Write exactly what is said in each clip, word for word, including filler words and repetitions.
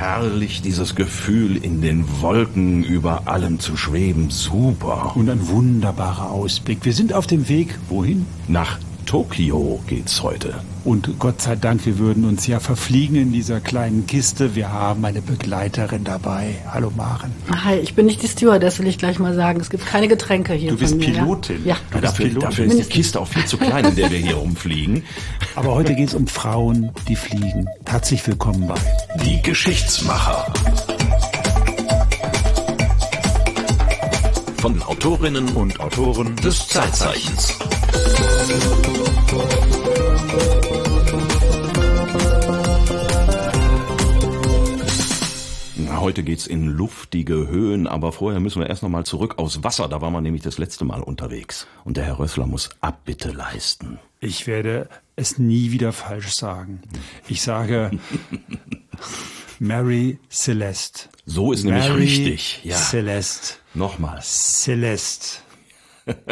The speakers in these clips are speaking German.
herrlich, dieses Gefühl, in den Wolken über allem zu schweben. Super. Und ein wunderbarer Ausblick. Wir sind auf dem Weg. Wohin? Nach Tokio geht's heute. Und Gott sei Dank, wir würden uns ja verfliegen in dieser kleinen Kiste. Wir haben eine Begleiterin dabei. Hallo Maren. Hi, ich bin nicht die Stewardess, will ich gleich mal sagen. Es gibt keine Getränke hier. Du bist mir, Pilotin. Ja, ja. Du, du bist Pilotin. Dafür ist die Kiste auch viel zu klein, in der wir hier rumfliegen. Aber heute geht es um Frauen, die fliegen. Herzlich willkommen bei Die Geschichtsmacher. Von Autorinnen und Autoren des Zeitzeichens. Na, heute geht's in luftige Höhen, aber vorher müssen wir erst noch mal zurück aufs Wasser. Da war man nämlich das letzte Mal unterwegs. Und der Herr Rössler muss Abbitte leisten. Ich werde es nie wieder falsch sagen. Ich sage Mary Celeste. So ist Mary nämlich richtig. Ja. Celeste. Nochmal. Celeste.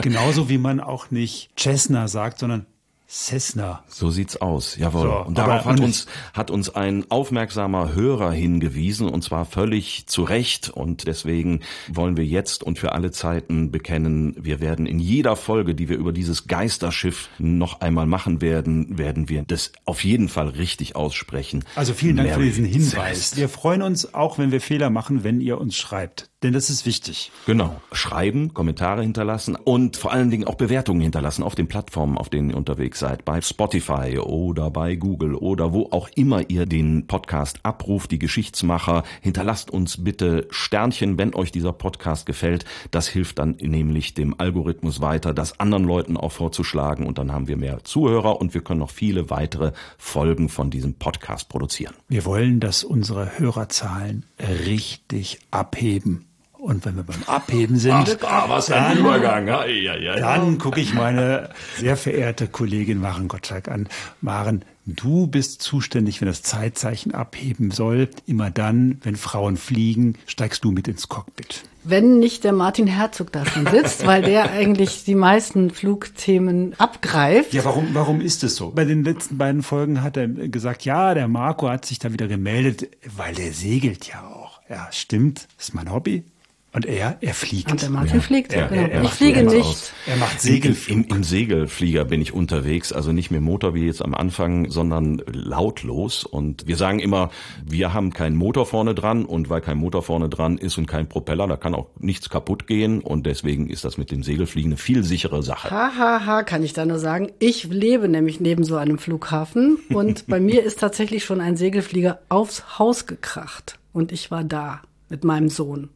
Genauso wie man auch nicht Cessna sagt, sondern Cessna. So sieht's aus, jawohl. So, und darauf hat uns, hat uns ein aufmerksamer Hörer hingewiesen, und zwar völlig zu Recht. Und deswegen wollen wir jetzt und für alle Zeiten bekennen, wir werden in jeder Folge, die wir über dieses Geisterschiff noch einmal machen werden, werden wir das auf jeden Fall richtig aussprechen. Also vielen Dank Mary für diesen Hinweis. Selbst. Wir freuen uns auch, wenn wir Fehler machen, wenn ihr uns schreibt. Denn das ist wichtig. Genau. Schreiben, Kommentare hinterlassen und vor allen Dingen auch Bewertungen hinterlassen auf den Plattformen, auf denen ihr unterwegs seid. Bei Spotify oder bei Google oder wo auch immer ihr den Podcast abruft, die Geschichtsmacher. Hinterlasst uns bitte Sternchen, wenn euch dieser Podcast gefällt. Das hilft dann nämlich dem Algorithmus weiter, das anderen Leuten auch vorzuschlagen. Und dann haben wir mehr Zuhörer und wir können noch viele weitere Folgen von diesem Podcast produzieren. Wir wollen, dass unsere Hörerzahlen richtig abheben. Und wenn wir beim Abheben sind, Ach, was dann, ein Übergang. Ja, ja, ja. Dann gucke ich meine sehr verehrte Kollegin Maren Gottschalk an. Maren, du bist zuständig, wenn das Zeitzeichen abheben soll. Immer dann, wenn Frauen fliegen, steigst du mit ins Cockpit. Wenn nicht der Martin Herzog da schon sitzt, weil der eigentlich die meisten Flugthemen abgreift. Ja, warum, warum ist es so? Bei den letzten beiden Folgen hat er gesagt, ja, der Marco hat sich da wieder gemeldet, weil der segelt ja auch. Ja, stimmt, das ist mein Hobby. Und er, er fliegt. Und der Martin ja. fliegt. Er, genau. er, er ich fliege nicht. Aus. Er macht Segelflug. Im, Im Segelflieger bin ich unterwegs, also nicht mit Motor wie jetzt am Anfang, sondern lautlos. Und wir sagen immer, wir haben keinen Motor vorne dran. Und weil kein Motor vorne dran ist und kein Propeller, da kann auch nichts kaputt gehen. Und deswegen ist das mit dem Segelfliegen eine viel sichere Sache. Ha, ha, ha, kann ich da nur sagen. Ich lebe nämlich neben so einem Flughafen. Und bei mir ist tatsächlich schon ein Segelflieger aufs Haus gekracht. Und ich war da. Mit meinem Sohn.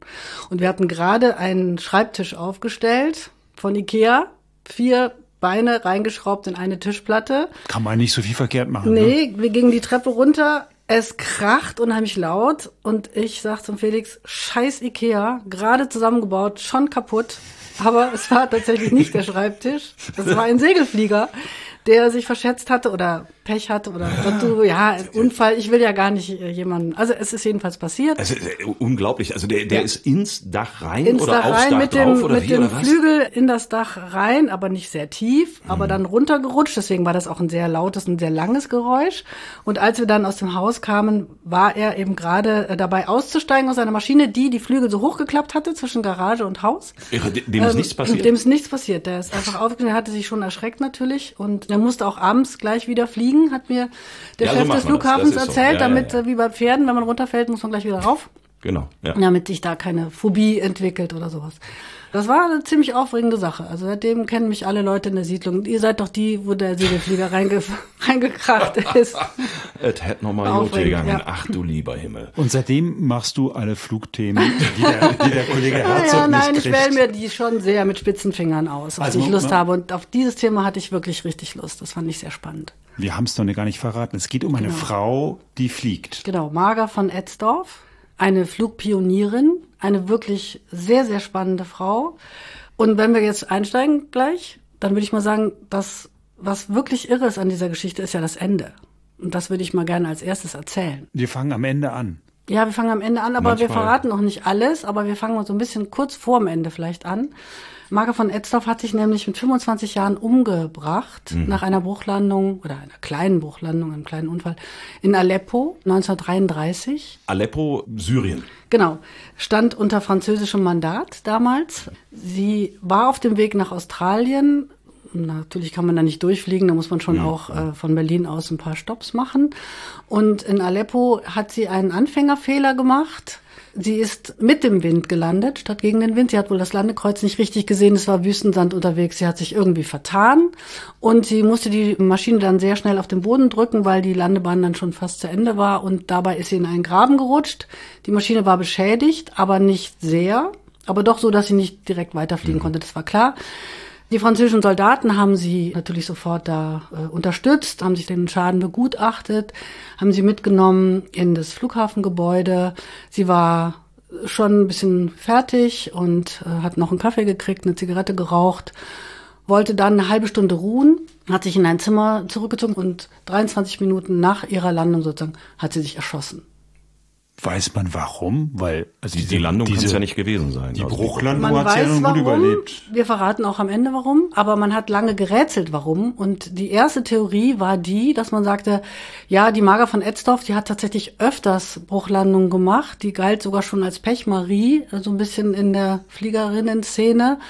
Und wir hatten gerade einen Schreibtisch aufgestellt von Ikea. Vier Beine reingeschraubt in eine Tischplatte. Kann man nicht so viel verkehrt machen. Nee, ne? Wir gingen die Treppe runter. Es kracht unheimlich laut. Und ich sag zum Felix, scheiß Ikea, gerade zusammengebaut, schon kaputt. Aber es war tatsächlich nicht der Schreibtisch. Das war ein Segelflieger, der sich verschätzt hatte oder Pech hatte oder so, ja, Unfall, ich will ja gar nicht jemanden, also es ist jedenfalls passiert. Also unglaublich, also der, der ja. ist ins Dach rein ins oder Dach aufs rein, Dach mit drauf dem, oder mit wie, dem oder was? Flügel in das Dach rein, aber nicht sehr tief, mhm. aber dann runtergerutscht, deswegen war das auch ein sehr lautes und sehr langes Geräusch. Und als wir dann aus dem Haus kamen, war er eben gerade dabei auszusteigen aus seiner Maschine, die die Flügel so hochgeklappt hatte zwischen Garage und Haus. Dem ähm, ist nichts passiert? Dem ist nichts passiert, der ist einfach aufgegangen, hatte sich schon erschreckt natürlich und er musste auch abends gleich wieder fliegen. Hat mir der ja, Chef so des Flughafens das. Das erzählt, so. ja, damit ja, ja. wie bei Pferden, wenn man runterfällt, muss man gleich wieder rauf. Genau. Ja. Damit sich da keine Phobie entwickelt oder sowas. Das war eine ziemlich aufregende Sache. Also seitdem kennen mich alle Leute in der Siedlung. Ihr seid doch die, wo der Segelflieger reinge reingekracht ist. Es hätte nochmal Not gegangen. Ja. Ach du lieber Himmel. Und seitdem machst du alle Flugthemen, die der, die der Kollege Herzog ja, ja, nein, nicht kriegt. Ich wähle mir die schon sehr mit spitzen Fingern aus, auf also, die ich Lust ne? habe. Und auf dieses Thema hatte ich wirklich richtig Lust. Das fand ich sehr spannend. Wir haben es noch gar nicht verraten. Es geht um eine genau. Frau, die fliegt. Genau, Marga von Etzdorf. Eine Flugpionierin, eine wirklich sehr, sehr spannende Frau. Und wenn wir jetzt einsteigen gleich, dann würde ich mal sagen, das, was wirklich irre ist an dieser Geschichte, ist ja das Ende. Und das würde ich mal gerne als erstes erzählen. Wir fangen am Ende an. Ja, wir fangen am Ende an, aber manchmal. Wir verraten noch nicht alles, aber wir fangen so ein bisschen kurz vorm Ende vielleicht an. Marga von Etzdorf hat sich nämlich mit fünfundzwanzig Jahren umgebracht, mhm. nach einer Bruchlandung oder einer kleinen Bruchlandung, einem kleinen Unfall, in Aleppo neunzehnhundertdreiunddreißig. Aleppo, Syrien. Genau, stand unter französischem Mandat damals. Sie war auf dem Weg nach Australien. Natürlich kann man da nicht durchfliegen, da muss man schon ja. auch äh, von Berlin aus ein paar Stops machen. Und in Aleppo hat sie einen Anfängerfehler gemacht. Sie ist mit dem Wind gelandet, statt gegen den Wind. Sie hat wohl das Landekreuz nicht richtig gesehen, es war Wüstensand unterwegs. Sie hat sich irgendwie vertan und sie musste die Maschine dann sehr schnell auf den Boden drücken, weil die Landebahn dann schon fast zu Ende war. Und dabei ist sie in einen Graben gerutscht. Die Maschine war beschädigt, aber nicht sehr. Aber doch so, dass sie nicht direkt weiterfliegen ja. konnte, das war klar. Die französischen Soldaten haben sie natürlich sofort da äh, unterstützt, haben sich den Schaden begutachtet, haben sie mitgenommen in das Flughafengebäude. Sie war schon ein bisschen fertig und äh, hat noch einen Kaffee gekriegt, eine Zigarette geraucht, wollte dann eine halbe Stunde ruhen, hat sich in ein Zimmer zurückgezogen und dreiundzwanzig Minuten nach ihrer Landung sozusagen hat sie sich erschossen. Weiß man warum? Weil also diese, die Landung kann es ja nicht gewesen sein. Die also Bruchlandung hat ja nun gut überlebt. Wir verraten auch am Ende warum, aber man hat lange gerätselt warum. Und die erste Theorie war die, dass man sagte, ja, die Marga von Etzdorf, die hat tatsächlich öfters Bruchlandungen gemacht. Die galt sogar schon als Pechmarie, so ein bisschen in der Fliegerinnen-Szene.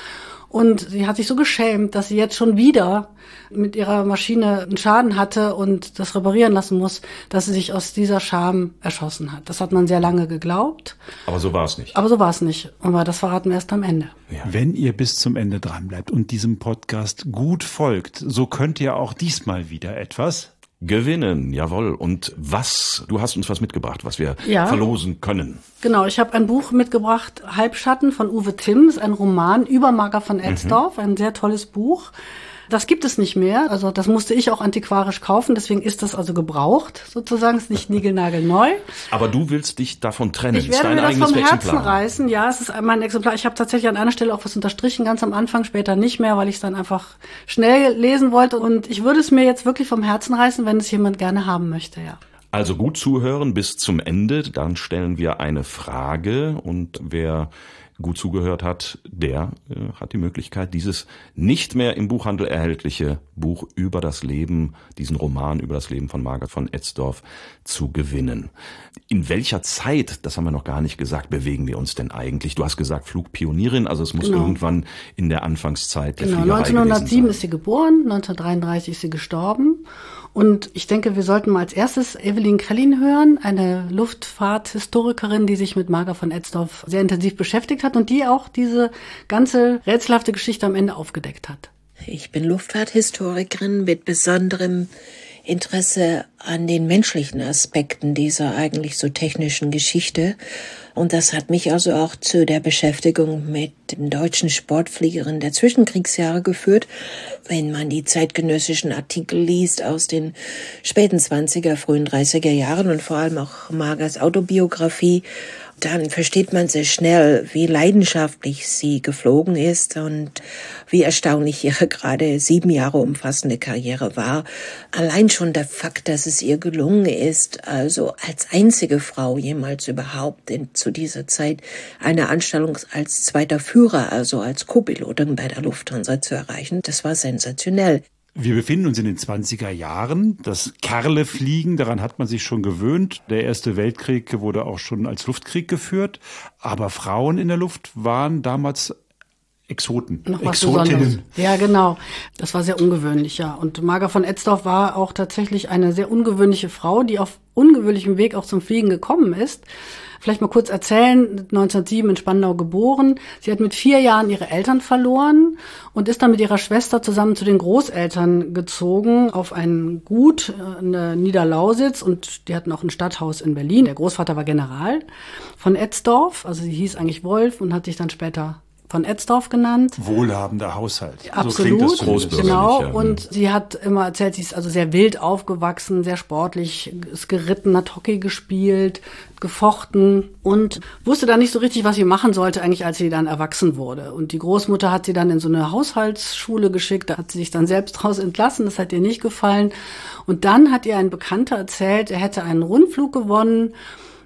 Und sie hat sich so geschämt, dass sie jetzt schon wieder mit ihrer Maschine einen Schaden hatte und das reparieren lassen muss, dass sie sich aus dieser Scham erschossen hat. Das hat man sehr lange geglaubt. Aber so war es nicht. Aber so war es nicht. Aber das verraten wir erst am Ende. Ja. Wenn ihr bis zum Ende dranbleibt und diesem Podcast gut folgt, so könnt ihr auch diesmal wieder etwas gewinnen, jawohl. Und was, du hast uns was mitgebracht, was wir ja. verlosen können. Genau, ich habe ein Buch mitgebracht, Halbschatten von Uwe Timm, ist ein Roman über Marga von Etzdorf, mhm. ein sehr tolles Buch. Das gibt es nicht mehr, also das musste ich auch antiquarisch kaufen, deswegen ist das also gebraucht, sozusagen, ist nicht niegelnagelneu. Aber du willst dich davon trennen, ich werde mir das vom Herzen reißen, ja, es ist mein Exemplar, ich habe tatsächlich an einer Stelle auch was unterstrichen, ganz am Anfang, später nicht mehr, weil ich es dann einfach schnell lesen wollte und ich würde es mir jetzt wirklich vom Herzen reißen, wenn es jemand gerne haben möchte, ja. Also gut zuhören bis zum Ende, dann stellen wir eine Frage und wer gut zugehört hat, der äh, hat die Möglichkeit, dieses nicht mehr im Buchhandel erhältliche Buch über das Leben, diesen Roman über das Leben von Marga von Etzdorf zu gewinnen. In welcher Zeit, das haben wir noch gar nicht gesagt, bewegen wir uns denn eigentlich? Du hast gesagt Flugpionierin, also es muss genau. irgendwann in der Anfangszeit der Fliegerei gewesen sein. neunzehnhundertsieben ist sie geboren, neunzehnhundertdreiunddreißig ist sie gestorben. Und ich denke, wir sollten mal als erstes Evelyn Krellin hören, eine Luftfahrthistorikerin, die sich mit Marga von Etzdorf sehr intensiv beschäftigt hat und die auch diese ganze rätselhafte Geschichte am Ende aufgedeckt hat. Ich bin Luftfahrthistorikerin mit besonderem Interesse an den menschlichen Aspekten dieser eigentlich so technischen Geschichte. Und das hat mich also auch zu der Beschäftigung mit dem deutschen Sportfliegerinnen der Zwischenkriegsjahre geführt. Wenn man die zeitgenössischen Artikel liest aus den späten zwanziger, frühen dreißiger Jahren und vor allem auch Margas Autobiografie, dann versteht man sehr schnell, wie leidenschaftlich sie geflogen ist und wie erstaunlich ihre gerade sieben Jahre umfassende Karriere war. Allein schon der Fakt, dass es ihr gelungen ist, also als einzige Frau jemals überhaupt in, zu dieser Zeit eine Anstellung als zweiter Führer, also als Co-Pilotin bei der Lufthansa zu erreichen, das war sensationell. Wir befinden uns in den zwanziger Jahren. Das Kerlefliegen, daran hat man sich schon gewöhnt. Der Erste Weltkrieg wurde auch schon als Luftkrieg geführt. Aber Frauen in der Luft waren damals Exoten. Noch was Besonderes. Ja, genau. Das war sehr ungewöhnlich, ja. Und Marga von Etzdorf war auch tatsächlich eine sehr ungewöhnliche Frau, die auf ungewöhnlichem Weg auch zum Fliegen gekommen ist. Vielleicht mal kurz erzählen, neunzehnhundertsieben in Spandau geboren. Sie hat mit vier Jahren ihre Eltern verloren und ist dann mit ihrer Schwester zusammen zu den Großeltern gezogen auf ein Gut in Niederlausitz und die hatten auch ein Stadthaus in Berlin. Der Großvater war General von Etzdorf, also sie hieß eigentlich Wolf und hat sich dann später von Etzdorf genannt. Wohlhabender Haushalt. Ja, absolut, so klingt das genau. Und sie hat immer erzählt, sie ist also sehr wild aufgewachsen, sehr sportlich, ist geritten, hat Hockey gespielt, gefochten und wusste dann nicht so richtig, was sie machen sollte, eigentlich als sie dann erwachsen wurde. Und die Großmutter hat sie dann in so eine Haushaltsschule geschickt, da hat sie sich dann selbst draus entlassen, das hat ihr nicht gefallen. Und dann hat ihr ein Bekannter erzählt, er hätte einen Rundflug gewonnen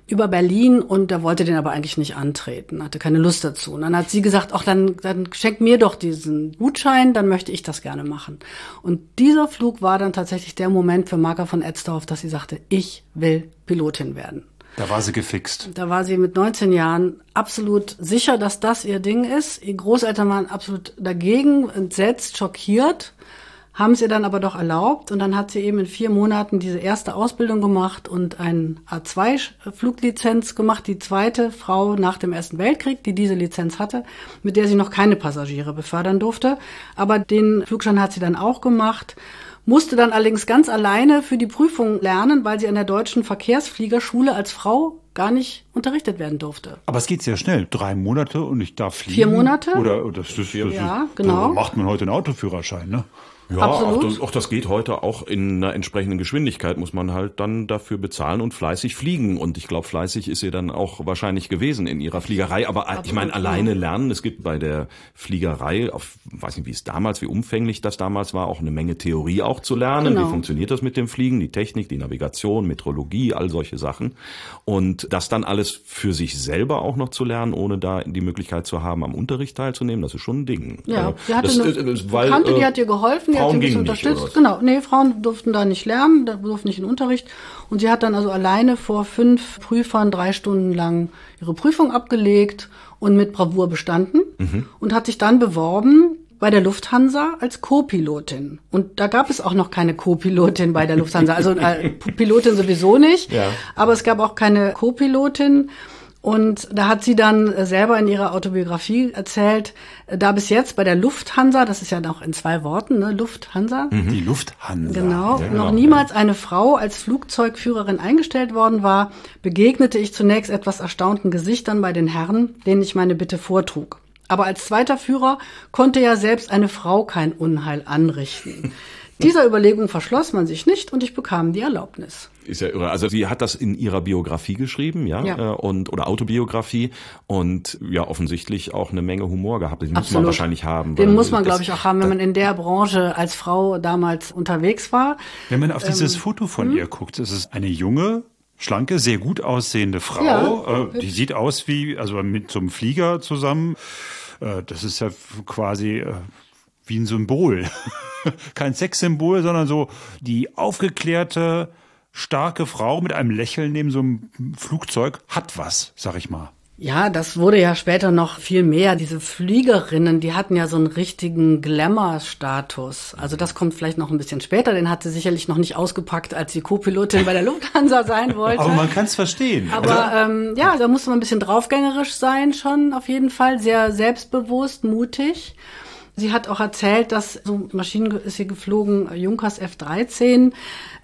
über Berlin und er wollte den aber eigentlich nicht antreten, hatte keine Lust dazu. Und dann hat sie gesagt, ach, dann, dann schenk mir doch diesen Gutschein, dann möchte ich das gerne machen. Und dieser Flug war dann tatsächlich der Moment für Marga von Etzdorf, dass sie sagte, ich will Pilotin werden. Da war sie gefixt. Da war sie mit neunzehn Jahren absolut sicher, dass das ihr Ding ist. Ihr Großeltern waren absolut dagegen, entsetzt, schockiert, haben es ihr dann aber doch erlaubt. Und dann hat sie eben in vier Monaten diese erste Ausbildung gemacht und eine A zwei Fluglizenz gemacht. Die zweite Frau nach dem Ersten Weltkrieg, die diese Lizenz hatte, mit der sie noch keine Passagiere befördern durfte. Aber den Flugschein hat sie dann auch gemacht. Musste dann allerdings ganz alleine für die Prüfung lernen, weil sie an der deutschen Verkehrsfliegerschule als Frau gar nicht unterrichtet werden durfte. Aber es geht sehr schnell. Drei Monate und ich darf fliegen. Vier Monate? Oder, oder das, das, das, ja, genau. Macht man heute einen Autoführerschein, ne? Ja, auch das, auch das geht heute auch in einer entsprechenden Geschwindigkeit, muss man halt dann dafür bezahlen und fleißig fliegen. Und ich glaube, fleißig ist sie dann auch wahrscheinlich gewesen in ihrer Fliegerei. Aber absolut. Ich meine, alleine lernen, es gibt bei der Fliegerei, auf, weiß nicht, wie es damals, wie umfänglich das damals war, auch eine Menge Theorie auch zu lernen. Genau. Wie funktioniert das mit dem Fliegen, die Technik, die Navigation, Meteorologie, all solche Sachen. Und das dann alles für sich selber auch noch zu lernen, ohne da die Möglichkeit zu haben, am Unterricht teilzunehmen, das ist schon ein Ding. Ja, die hatte das, eine das, weil, Bekannte, die hat ihr geholfen. Frauen gingen nicht, genau, nee, Frauen durften da nicht lernen, durften nicht in Unterricht. Und sie hat dann also alleine vor fünf Prüfern drei Stunden lang ihre Prüfung abgelegt und mit Bravour bestanden mhm. und hat sich dann beworben bei der Lufthansa als Co-Pilotin. Und da gab es auch noch keine Co-Pilotin bei der Lufthansa, also äh, Pilotin sowieso nicht, ja. Aber es gab auch keine Co-Pilotin. Und da hat sie dann selber in ihrer Autobiografie erzählt, da bis jetzt bei der Lufthansa, das ist ja noch in zwei Worten, ne, Lufthansa. Mhm. Die Lufthansa. Genau, ja, noch niemals eine Frau als Flugzeugführerin eingestellt worden war, begegnete ich zunächst etwas erstaunten Gesichtern bei den Herren, denen ich meine Bitte vortrug. Aber als zweiter Führer konnte ja selbst eine Frau kein Unheil anrichten. Dieser Überlegung verschloss man sich nicht und ich bekam die Erlaubnis. Ist ja irre. Also sie hat das in ihrer Biografie geschrieben, ja, ja. und oder Autobiografie und ja offensichtlich auch eine Menge Humor gehabt. Den muss man wahrscheinlich haben. Den muss man, glaube ich, auch haben, wenn man in der Branche als Frau damals unterwegs war. Wenn man auf ähm, dieses Foto von mh. ihr guckt, ist es eine junge, schlanke, sehr gut aussehende Frau. Ja, äh, die sieht aus wie, also mit so einem Flieger zusammen. Äh, das ist ja quasi äh, wie ein Symbol. Kein Sexsymbol, sondern so die aufgeklärte, starke Frau mit einem Lächeln neben so einem Flugzeug hat was, sag ich mal. Ja, das wurde ja später noch viel mehr. Diese Fliegerinnen, die hatten ja so einen richtigen Glamour-Status. Also das kommt vielleicht noch ein bisschen später. Den hat sie sicherlich noch nicht ausgepackt, als sie Co-Pilotin bei der Lufthansa sein wollte. Aber man kann es verstehen. Aber ähm, ja, da musste man ein bisschen draufgängerisch sein schon auf jeden Fall. Sehr selbstbewusst, mutig. Sie hat auch erzählt, dass so Maschinen ist sie geflogen, Junkers F dreizehn.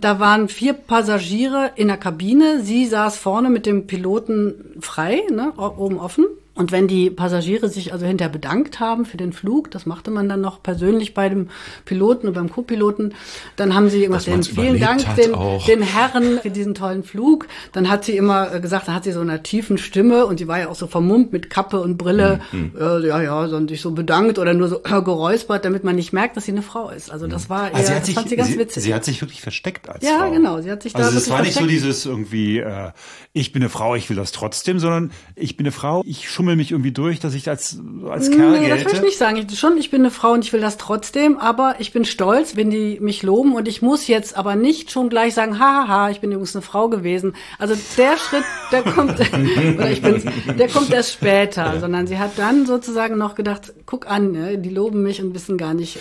Da waren vier Passagiere in der Kabine. Sie saß vorne mit dem Piloten frei, ne, oben offen. Und wenn die Passagiere sich also hinterher bedankt haben für den Flug, das machte man dann noch persönlich bei dem Piloten und beim Co-Piloten, dann haben sie immer den vielen Dank den, den Herren für diesen tollen Flug. Dann hat sie immer gesagt, dann hat sie so einer tiefen Stimme und sie war ja auch so vermummt mit Kappe und Brille, mhm. äh, ja, ja, sondern sich so bedankt oder nur so äh, geräuspert, damit man nicht merkt, dass sie eine Frau ist. Also das war eher, also sie hat das sich, fand sie ganz sie, witzig. Sie hat sich wirklich versteckt als ja, Frau. Ja, genau. Sie hat sich also da das war nicht versteckt. So dieses irgendwie, äh, ich bin eine Frau, ich will das trotzdem, sondern ich bin eine Frau, ich schummel mich irgendwie durch, dass ich als als Kerl gelte. Nee, das will ich nicht sagen. Ich, schon, ich bin eine Frau und ich will das trotzdem, aber ich bin stolz, wenn die mich loben und ich muss jetzt aber nicht schon gleich sagen, hahaha, ich bin übrigens eine Frau gewesen. Also der Schritt, der kommt, oder ich bin's, der kommt erst später, sondern sie hat dann sozusagen noch gedacht, guck an, ne, die loben mich und wissen gar nicht, äh,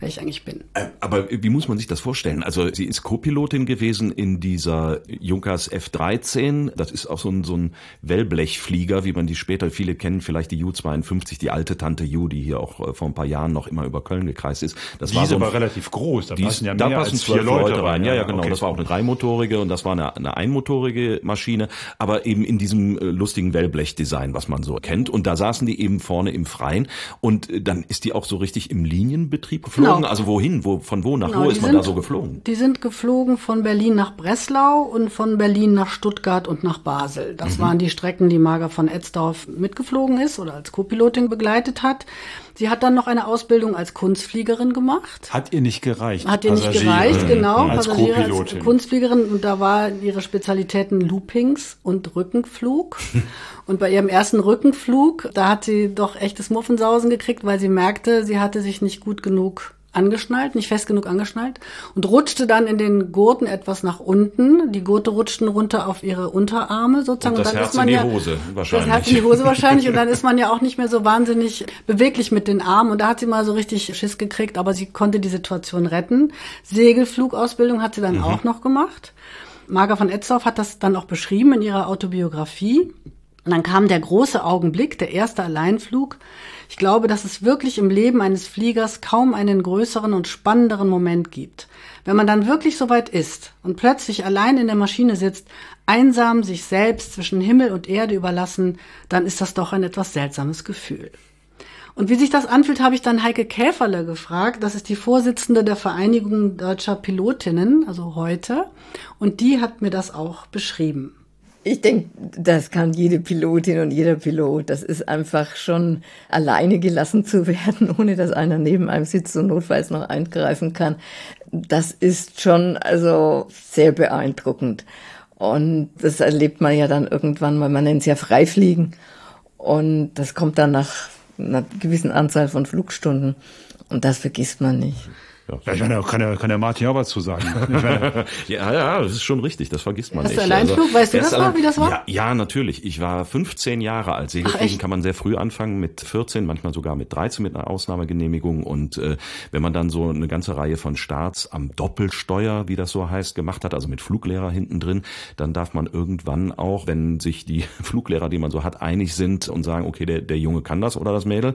wer ich eigentlich bin. Aber wie muss man sich das vorstellen? Also sie ist Co-Pilotin gewesen in dieser Junkers F dreizehn. Das ist auch so ein, so ein Wellblechflieger, wie man die später viele kennen vielleicht die U zweiundfünfzig, die alte Tante Ju, die hier auch vor ein paar Jahren noch immer über Köln gekreist ist. Das diese war, so ein, war relativ groß, da die, passen ja mehr da passen als vier Leute rein. rein. Ja, ja, genau. Okay. Das war auch eine dreimotorige und das war eine, eine einmotorige Maschine, aber eben in diesem lustigen Wellblech-Design, was man so kennt. Und da saßen die eben vorne im Freien und dann ist die auch so richtig im Linienbetrieb geflogen. Genau. Also wohin, wo, von wo nach genau, wo ist man sind, da so geflogen? Die sind geflogen von Berlin nach Breslau und von Berlin nach Stuttgart und nach Basel. Das mhm. waren die Strecken, die Marga von Etzdorf mitgeflogen ist oder als Co-Pilotin begleitet hat. Sie hat dann noch eine Ausbildung als Kunstfliegerin gemacht. Hat ihr nicht gereicht. Hat ihr nicht gereicht, genau. Als Co-Pilotin. Als Kunstfliegerin. Und da waren ihre Spezialitäten Loopings und Rückenflug. Und bei ihrem ersten Rückenflug, da hat sie doch echtes Muffensausen gekriegt, weil sie merkte, sie hatte sich nicht gut genug angeschnallt, nicht fest genug angeschnallt und rutschte dann in den Gurten etwas nach unten. Die Gurte rutschten runter auf ihre Unterarme sozusagen. Und das und dann Herz ist man in die ja, Hose wahrscheinlich. Das Herz in die Hose wahrscheinlich und dann ist man ja auch nicht mehr so wahnsinnig beweglich mit den Armen und da hat sie mal so richtig Schiss gekriegt, aber sie konnte die Situation retten. Segelflugausbildung hat sie dann mhm. auch noch gemacht. Marga von Etzdorf hat das dann auch beschrieben in ihrer Autobiografie. Und dann kam der große Augenblick, der erste Alleinflug. Ich glaube, dass es wirklich im Leben eines Fliegers kaum einen größeren und spannenderen Moment gibt. Wenn man dann wirklich so weit ist und plötzlich allein in der Maschine sitzt, einsam sich selbst zwischen Himmel und Erde überlassen, dann ist das doch ein etwas seltsames Gefühl. Und wie sich das anfühlt, habe ich dann Heike Käferle gefragt. Das ist die Vorsitzende der Vereinigung Deutscher Pilotinnen, also heute. Und die hat mir das auch beschrieben. Ich denke, das kann jede Pilotin und jeder Pilot. Das ist einfach schon alleine gelassen zu werden, ohne dass einer neben einem sitzt und notfalls noch eingreifen kann. Das ist schon also sehr beeindruckend. Und das erlebt man ja dann irgendwann, weil man nennt es ja Freifliegen. Und das kommt dann nach einer gewissen Anzahl von Flugstunden. Und das vergisst man nicht. Ja, ich meine, kann der, kann der Martin auch was zu sagen. ja, ja, das ist schon richtig, das vergisst man Hast nicht. Hast du Alleinflug, also, weißt du das noch, wie das war? Ja, ja, natürlich. Ich war fünfzehn Jahre alt. Segelfliegen kann man sehr früh anfangen, mit vierzehn, manchmal sogar mit dreizehn mit einer Ausnahmegenehmigung. Und äh, wenn man dann so eine ganze Reihe von Starts am Doppelsteuer, wie das so heißt, gemacht hat, also mit Fluglehrer hinten drin, dann darf man irgendwann auch, wenn sich die Fluglehrer, die man so hat, einig sind und sagen, okay, der, der Junge kann das oder das Mädel,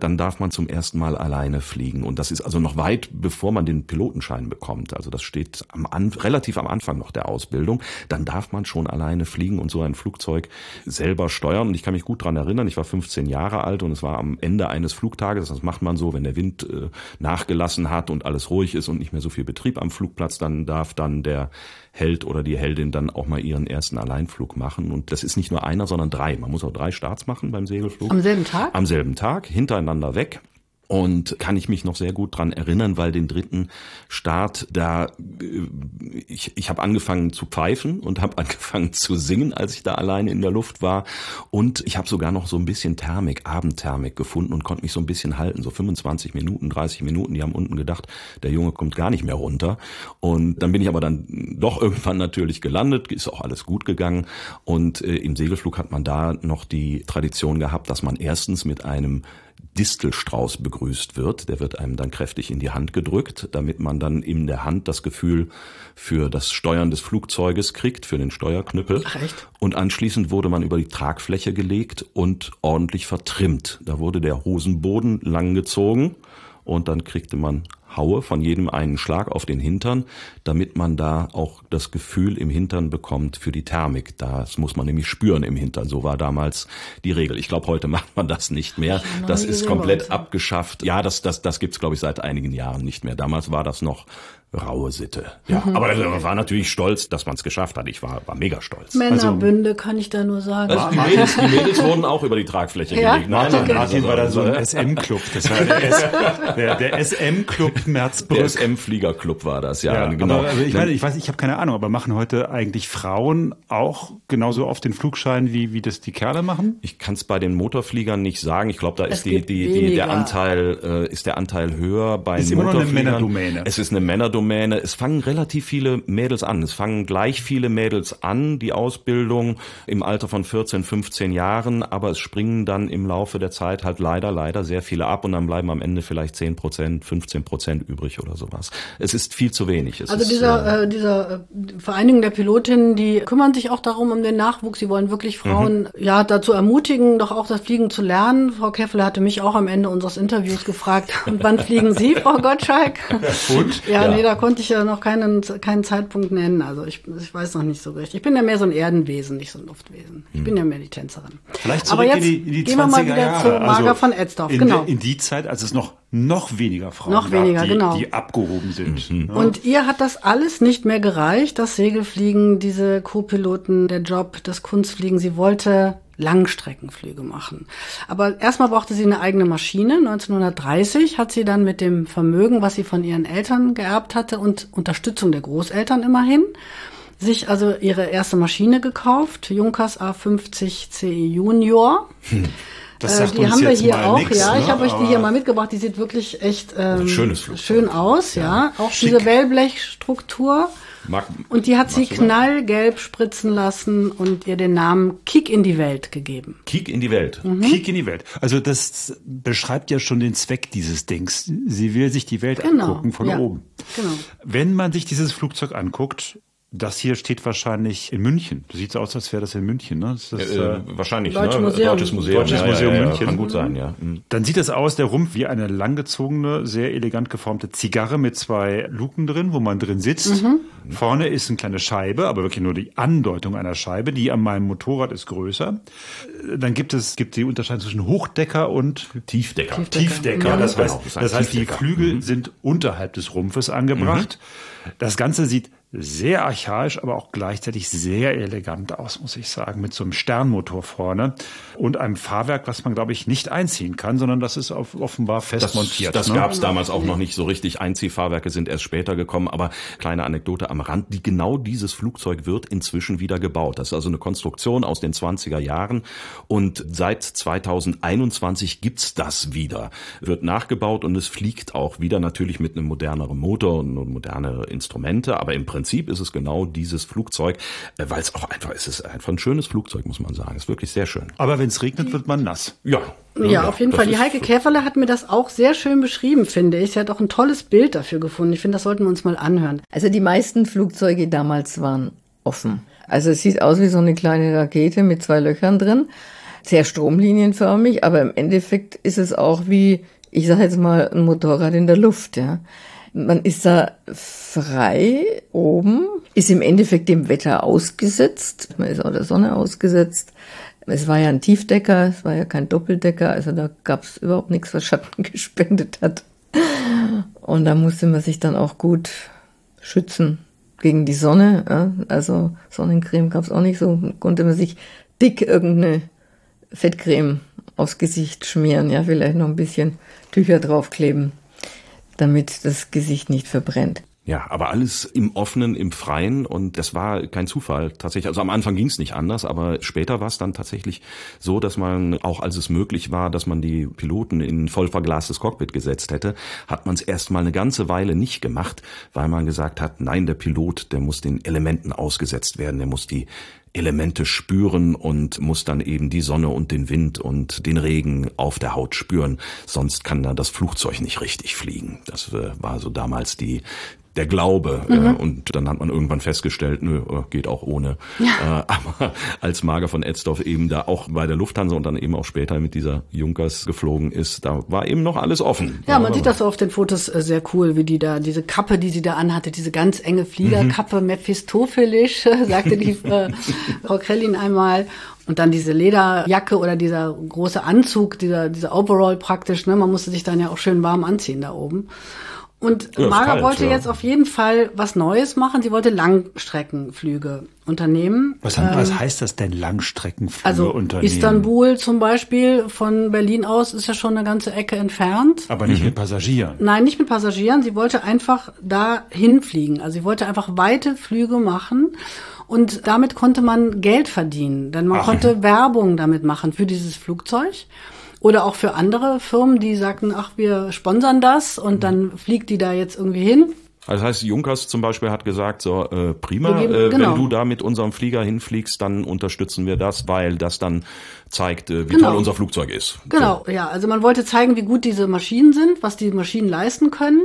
dann darf man zum ersten Mal alleine fliegen. Und das ist also noch weit bevor man den Pilotenschein bekommt, also das steht am An- relativ am Anfang noch der Ausbildung, dann darf man schon alleine fliegen und so ein Flugzeug selber steuern. Und ich kann mich gut dran erinnern, ich war fünfzehn Jahre alt und es war am Ende eines Flugtages, das macht man so, wenn der Wind äh, nachgelassen hat und alles ruhig ist und nicht mehr so viel Betrieb am Flugplatz, dann darf dann der Held oder die Heldin dann auch mal ihren ersten Alleinflug machen. Und das ist nicht nur einer, sondern drei. Man muss auch drei Starts machen beim Segelflug. Am selben Tag? Am selben Tag, hintereinander weg. Und kann ich mich noch sehr gut dran erinnern, weil den dritten Start, da ich ich habe angefangen zu pfeifen und habe angefangen zu singen, als ich da alleine in der Luft war. Und ich habe sogar noch so ein bisschen Thermik, Abendthermik gefunden und konnte mich so ein bisschen halten. So fünfundzwanzig Minuten, dreißig Minuten, die haben unten gedacht, der Junge kommt gar nicht mehr runter. Und dann bin ich aber dann doch irgendwann natürlich gelandet, ist auch alles gut gegangen. Und äh, im Segelflug hat man da noch die Tradition gehabt, dass man erstens mit einem Distelstrauß begrüßt wird, der wird einem dann kräftig in die Hand gedrückt, damit man dann in der Hand das Gefühl für das Steuern des Flugzeuges kriegt, für den Steuerknüppel. Ach, echt? Und anschließend wurde man über die Tragfläche gelegt und ordentlich vertrimmt. Da wurde der Hosenboden langgezogen und dann kriegte man Haue, von jedem einen Schlag auf den Hintern, damit man da auch das Gefühl im Hintern bekommt für die Thermik. Das muss man nämlich spüren im Hintern. So war damals die Regel. Ich glaube, heute macht man das nicht mehr. Das ist komplett abgeschafft. Ja, das, das, das gibt's, glaube ich, seit einigen Jahren nicht mehr. Damals war das noch raue Sitte. Ja, mhm. Aber man war natürlich stolz, dass man es geschafft hat. Ich war, war mega stolz. Männerbünde, also, kann ich da nur sagen. Also die, Mädels, die Mädels wurden auch über die Tragfläche ja? gelegt. Nein, okay. Martin war da so ein S M-Club. Das war der, S- der, der S M-Club Merzbrück. Der S M-Fliegerclub war das, ja. ja genau. Aber, also ich, meine, ich weiß, ich habe keine Ahnung, aber machen heute eigentlich Frauen auch genauso oft den Flugschein, wie, wie das die Kerle machen? Ich kann es bei den Motorfliegern nicht sagen. Ich glaube, da ist die, die, die, der Anteil, äh, ist der Anteil höher bei den Motorfliegern. Es ist immer noch eine Männerdomäne. Es ist eine Männerdomäne. Es fangen relativ viele Mädels an. Es fangen gleich viele Mädels an, die Ausbildung im Alter von vierzehn, fünfzehn Jahren, aber es springen dann im Laufe der Zeit halt leider, leider sehr viele ab und dann bleiben am Ende vielleicht zehn Prozent, fünfzehn Prozent übrig oder sowas. Es ist viel zu wenig. Es also ist, dieser, äh, dieser Vereinigung der Pilotinnen, die kümmern sich auch darum um den Nachwuchs. Sie wollen wirklich Frauen mhm. ja dazu ermutigen, doch auch das Fliegen zu lernen. Frau Käffler hatte mich auch am Ende unseres Interviews gefragt, und wann fliegen Sie, Frau Gottschalk? Und? Ja, ja. Nee, da konnte ich ja noch keinen keinen Zeitpunkt nennen. Also ich, ich weiß noch nicht so richtig. Ich bin ja mehr so ein Erdenwesen, nicht so ein Luftwesen. Ich hm. bin ja mehr die Tänzerin. Vielleicht zurück Aber jetzt in die, in die gehen wir mal wieder Jahre. Zu Marga also von Etzdorf. In, genau. in die Zeit, als es noch noch weniger Frauen noch gab, weniger, die, genau. die abgehoben sind. Mhm. Ja. Und ihr hat das alles nicht mehr gereicht, das Segelfliegen, diese Co-Piloten, der Job, das Kunstfliegen. Sie wollte Langstreckenflüge machen. Aber erstmal brauchte sie eine eigene Maschine. neunzehnhundertdreißig hat sie dann mit dem Vermögen, was sie von ihren Eltern geerbt hatte und Unterstützung der Großeltern immerhin, sich also ihre erste Maschine gekauft, Junkers A fünfzig C E Junior. Hm. Das sagt die uns haben wir jetzt hier mal auch, nix, ja. Ne? Ich habe euch die hier mal mitgebracht. Die sieht wirklich echt ähm, schönes Flugzeug. Schön aus, ja. ja. Auch Schick. Diese Wellblechstruktur. Mag, und die hat sie knallgelb spritzen lassen und ihr den Namen Kiek in die Welt gegeben. Kiek in die Welt. Mhm. Kiek in die Welt. Also das beschreibt ja schon den Zweck dieses Dings. Sie will sich die Welt genau. angucken von ja. oben. Genau. Wenn man sich dieses Flugzeug anguckt. Das hier steht wahrscheinlich in München. Das sieht so aus, als wäre das in München. Ne? Das ist, äh, äh, wahrscheinlich, Deutsche ne? Museum. Deutsches Museum. Deutsches ja, Museum ja, ja, München. Kann gut sein, ja. Dann sieht das aus, der Rumpf, wie eine langgezogene, sehr elegant geformte Zigarre mit zwei Luken drin, wo man drin sitzt. Mhm. Vorne ist eine kleine Scheibe, aber wirklich nur die Andeutung einer Scheibe. Die an meinem Motorrad ist größer. Dann gibt es gibt die Unterscheidung zwischen Hochdecker und Tiefdecker. Tiefdecker, Tiefdecker. Ja, das, heißt, das, das heißt, die Flügel mhm. sind unterhalb des Rumpfes angebracht. Mhm. Das Ganze sieht sehr archaisch, aber auch gleichzeitig sehr elegant aus, muss ich sagen, mit so einem Sternmotor vorne und einem Fahrwerk, was man, glaube ich, nicht einziehen kann, sondern das ist auf, offenbar fest das, montiert. Das ne? gab es damals auch noch nicht so richtig. Einziehfahrwerke sind erst später gekommen, aber kleine Anekdote am Rand, die genau dieses Flugzeug wird inzwischen wieder gebaut. Das ist also eine Konstruktion aus den zwanziger Jahren und seit zweitausendeinundzwanzig gibt's das wieder. Wird nachgebaut und es fliegt auch wieder, natürlich mit einem moderneren Motor und moderne Instrumente, aber im Prinzip Prinzip ist es genau dieses Flugzeug, weil es auch einfach, es ist einfach ein schönes Flugzeug, muss man sagen. Es ist wirklich sehr schön. Aber wenn es regnet, wird man nass. Ja. Ja, ja, auf jeden Fall. Die Heike Käferle hat mir das auch sehr schön beschrieben, finde ich. Sie hat auch ein tolles Bild dafür gefunden. Ich finde, das sollten wir uns mal anhören. Also die meisten Flugzeuge damals waren offen. Also es sieht aus wie so eine kleine Rakete mit zwei Löchern drin. Sehr stromlinienförmig, aber im Endeffekt ist es auch wie, ich sage jetzt mal, ein Motorrad in der Luft, ja. Man ist da frei oben, ist im Endeffekt dem Wetter ausgesetzt, man ist auch der Sonne ausgesetzt. Es war ja ein Tiefdecker, es war ja kein Doppeldecker, also da gab es überhaupt nichts, was Schatten gespendet hat. Und da musste man sich dann auch gut schützen gegen die Sonne. Ja? Also Sonnencreme gab es auch nicht so, konnte man sich dick irgendeine Fettcreme aufs Gesicht schmieren, ja, vielleicht noch ein bisschen Tücher draufkleben, damit das Gesicht nicht verbrennt. Ja, aber alles im Offenen, im Freien, und das war kein Zufall tatsächlich. Also am Anfang ging es nicht anders, aber später war es dann tatsächlich so, dass man, auch als es möglich war, dass man die Piloten in ein voll verglastes Cockpit gesetzt hätte, hat man es erstmal eine ganze Weile nicht gemacht, weil man gesagt hat, nein, der Pilot, der muss den Elementen ausgesetzt werden, der muss die Elemente spüren und muss dann eben die Sonne und den Wind und den Regen auf der Haut spüren, sonst kann dann das Flugzeug nicht richtig fliegen. Das war so damals die der Glaube. Mhm. Und dann hat man irgendwann festgestellt, nö, geht auch ohne. Ja. Aber als Marga von Etzdorf eben da auch bei der Lufthansa und dann eben auch später mit dieser Junkers geflogen ist, da war eben noch alles offen. Ja, man sieht das auf den Fotos sehr cool, wie die da, diese Kappe, die sie da anhatte, diese ganz enge Fliegerkappe, mhm. mephistophelisch, sagte die äh, Frau Krellin einmal. Und dann diese Lederjacke oder dieser große Anzug, dieser, dieser Overall praktisch, ne? Man musste sich dann ja auch schön warm anziehen da oben. Und ja, Marga kalt, wollte ja. jetzt auf jeden Fall was Neues machen. Sie wollte Langstreckenflüge unternehmen. Was, ähm, was heißt das denn, Langstreckenflüge also unternehmen? Also Istanbul zum Beispiel von Berlin aus ist ja schon eine ganze Ecke entfernt. Aber nicht mhm. mit Passagieren? Nein, nicht mit Passagieren. Sie wollte einfach da hinfliegen. Also sie wollte einfach weite Flüge machen. Und damit konnte man Geld verdienen. Denn man Ach. konnte Werbung damit machen für dieses Flugzeug. Oder auch für andere Firmen, die sagten, ach, wir sponsern das und dann fliegt die da jetzt irgendwie hin. Also das heißt, Junkers zum Beispiel hat gesagt, so äh, prima, geben, äh, genau. wenn du da mit unserem Flieger hinfliegst, dann unterstützen wir das, weil das dann zeigt, äh, wie genau. toll unser Flugzeug ist. Genau, so. Ja, also man wollte zeigen, wie gut diese Maschinen sind, was die Maschinen leisten können.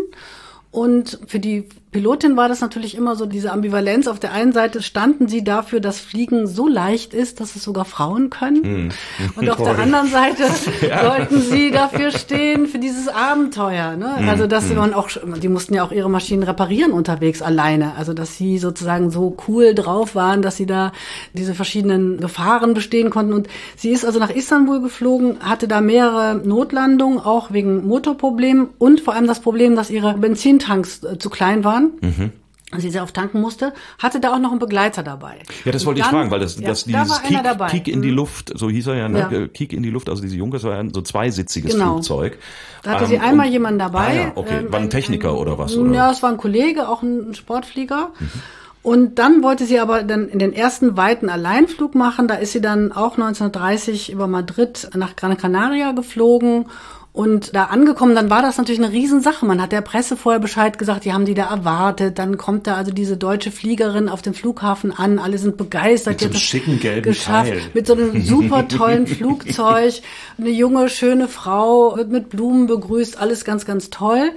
Und für die Pilotin war das natürlich immer so diese Ambivalenz. Auf der einen Seite standen sie dafür, dass Fliegen so leicht ist, dass es sogar Frauen können. Hm. Und auf Toll. der anderen Seite ja. sollten sie dafür stehen, für dieses Abenteuer. Ne? Hm. Also dass hm. man auch, die mussten ja auch ihre Maschinen reparieren unterwegs alleine. Also dass sie sozusagen so cool drauf waren, dass sie da diese verschiedenen Gefahren bestehen konnten. Und sie ist also nach Istanbul geflogen, hatte da mehrere Notlandungen, auch wegen Motorproblemen und vor allem das Problem, dass ihre Benzintanks zu klein waren. Mhm. als sie sehr oft tanken musste, hatte da auch noch einen Begleiter dabei. Ja, das und wollte dann, ich fragen, weil das, ja, das dieses da Kiek in die Luft, so hieß er ja, ne? ja. Kiek in die Luft, also diese Junkers war ja so zweisitziges genau. Flugzeug. Da hatte ähm, sie einmal jemanden dabei. Ah ja, okay, ähm, war ein Techniker ein, oder was? Oder? Ja, es war ein Kollege, auch ein Sportflieger. Mhm. Und dann wollte sie aber dann in den ersten weiten Alleinflug machen. Da ist sie dann auch neunzehnhundertdreißig über Madrid nach Gran Canaria geflogen. Und da angekommen, dann war das natürlich eine Riesensache. Man hat der Presse vorher Bescheid gesagt, die haben die da erwartet. Dann kommt da also diese deutsche Fliegerin auf dem Flughafen an. Alle sind begeistert. Mit so einem schicken gelben geschafft. Teil. Mit so einem super tollen Flugzeug. Eine junge, schöne Frau wird mit Blumen begrüßt. Alles ganz, ganz toll.